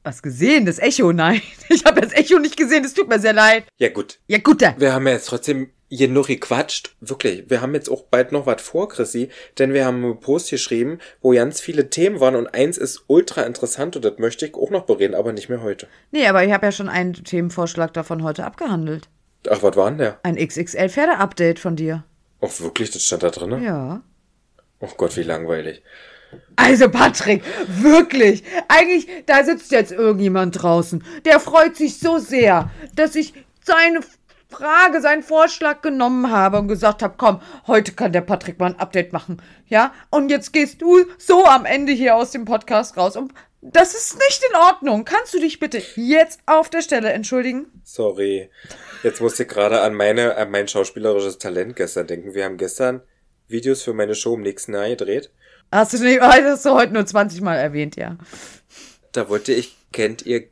Was gesehen? Das Echo? Nein. Ich habe das Echo nicht gesehen, das tut mir sehr leid. Ja gut. Ja gut dann. Wir haben ja jetzt trotzdem hier noch gequatscht. Wirklich, wir haben jetzt auch bald noch was vor, Chrissi. Denn wir haben einen Post geschrieben, wo ganz viele Themen waren. Und eins ist ultra interessant und das möchte ich auch noch bereden, aber nicht mehr heute. Nee, aber ich habe ja schon einen Themenvorschlag davon heute abgehandelt. Ach, was war denn der? Ein X X L-Pferde-Update von dir. Ach wirklich, das stand da drin? Ja. Oh Gott, wie langweilig. Also Patrick, wirklich, eigentlich, da sitzt jetzt irgendjemand draußen, der freut sich so sehr, dass ich seine Frage, seinen Vorschlag genommen habe und gesagt habe, komm, heute kann der Patrick mal ein Update machen, ja, und jetzt gehst du so am Ende hier aus dem Podcast raus und das ist nicht in Ordnung, kannst du dich bitte jetzt auf der Stelle entschuldigen? Sorry, jetzt musste ich gerade an, meine, an mein schauspielerisches Talent gestern denken, wir haben gestern Videos für meine Show im nächsten Jahr gedreht. Hast du, nicht, hast du heute nur zwanzig Mal erwähnt, ja. Da wollte ich, kennt ihr,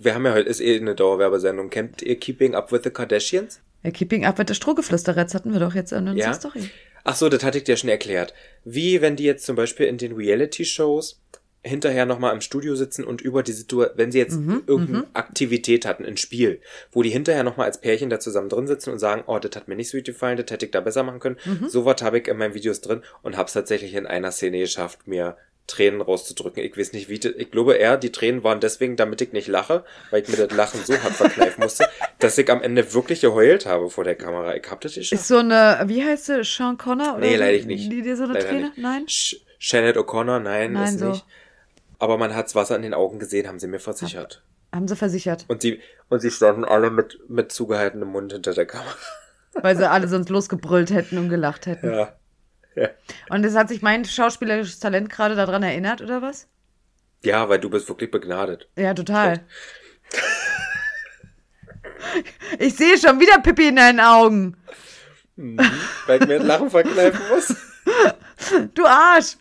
wir haben ja heute, ist eh eine Dauerwerbesendung, kennt ihr Keeping Up with the Kardashians? Ja, Keeping Up with the Strohgeflüster, jetzt hatten wir doch jetzt in unserer ja. Story. Ach so, das hatte ich dir schon erklärt. Wie, wenn die jetzt zum Beispiel in den Reality-Shows hinterher nochmal im Studio sitzen und über die Situation, wenn sie jetzt mhm, irgendeine mhm. Aktivität hatten, ein Spiel, wo die hinterher nochmal als Pärchen da zusammen drin sitzen und sagen, oh, das hat mir nicht so gut gefallen, das hätte ich da besser machen können. Mhm. So was habe ich in meinen Videos drin und habe es tatsächlich in einer Szene geschafft, mir Tränen rauszudrücken. Ich weiß nicht, wie, ich glaube eher, die Tränen waren deswegen, damit ich nicht lache, weil ich mir das Lachen so hart verkneifen musste, dass ich am Ende wirklich geheult habe vor der Kamera. Ich hab das geschafft. Ist so eine, wie heißt sie, Sean Connery? Nee, leider ich nicht. Die, die so eine leider Träne? Nicht. Nein? Sh- Shannon O'Connor? Nein, nein, ist so nicht. Aber man hat's Wasser in den Augen gesehen, haben sie mir versichert. Haben sie versichert. Und sie, und sie standen alle mit, mit zugehaltenem Mund hinter der Kamera. Weil sie alle sonst losgebrüllt hätten und gelacht hätten. Ja. Ja. Und das hat sich mein schauspielerisches Talent gerade daran erinnert, oder was? Ja, weil du bist wirklich begnadet. Ja, total. Ich sehe schon wieder Pippi in deinen Augen. Mhm, weil ich mir ein Lachen verkneifen muss. Du Arsch!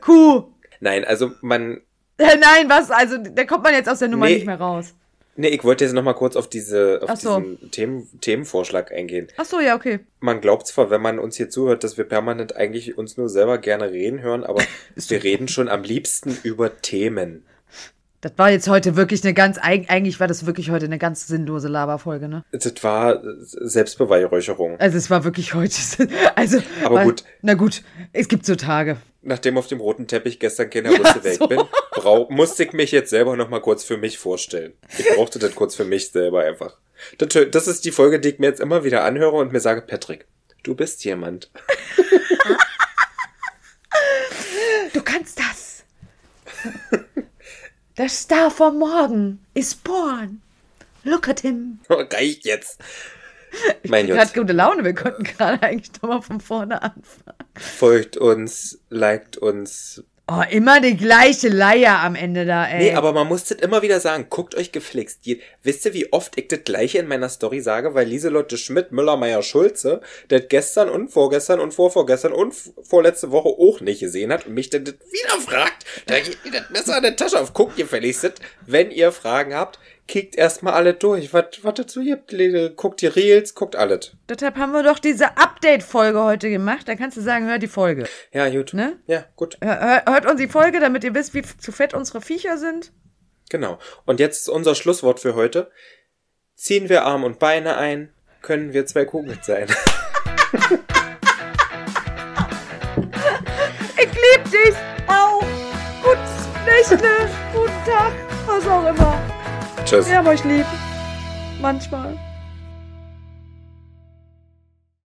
Kuh! Nein, also man... Nein, was? Also da kommt man jetzt aus der Nummer nee, nicht mehr raus. Nee, ich wollte jetzt nochmal kurz auf, diese, auf so. diesen Themen, Themenvorschlag eingehen. Ach so, ja, okay. Man glaubt zwar, wenn man uns hier zuhört, dass wir permanent eigentlich uns nur selber gerne reden hören, aber wir reden schon am liebsten über Themen. Das war jetzt heute wirklich eine ganz, eigentlich war das wirklich heute eine ganz sinnlose Laberfolge, ne? Das war Selbstbeweihräucherung. Also es war wirklich heute, also... Aber war, gut. Na gut, es gibt so Tage. Nachdem auf dem roten Teppich gestern keiner ja, wusste, wer so. ich bin, brau- musste ich mich jetzt selber nochmal kurz für mich vorstellen. Ich brauchte das kurz für mich selber einfach. Das, das ist die Folge, die ich mir jetzt immer wieder anhöre und mir sage, Patrick, du bist jemand. Du kannst das. Der Star von morgen ist born. Look at him. Reicht jetzt. Ich hatte gerade gute Laune, wir konnten gerade eigentlich nochmal von vorne anfangen. Folgt uns, liked uns. Oh, immer die gleiche Leier am Ende da, ey. Nee, aber man muss das immer wieder sagen, guckt euch geflixt. Wisst ihr, wie oft ich das gleiche in meiner Story sage, weil Lieselotte Schmidt, Müller-Meyer-Schulze das gestern und vorgestern und vorvorgestern und vorletzte Woche auch nicht gesehen hat und mich dann das wieder fragt, da geht mir das Messer an der Tasche auf. Guckt, ihr verlichtet, wenn ihr Fragen habt, kickt erstmal alle durch. Was dazu gibt, guckt die Reels, guckt alles. Deshalb haben wir doch diese Update-Folge heute gemacht. Dann kannst du sagen, hört die Folge. Ja, gut. Ne? Ja, gut. Hör, hört uns die Folge, damit ihr wisst, wie zu fett unsere Viecher sind. Genau. Und jetzt ist unser Schlusswort für heute. Ziehen wir Arm und Beine ein, können wir zwei Kugeln sein. Ich lieb dich auch. Guten Nächte, guten Tag, was auch immer. Tschüss. Wir haben euch lieb. Manchmal.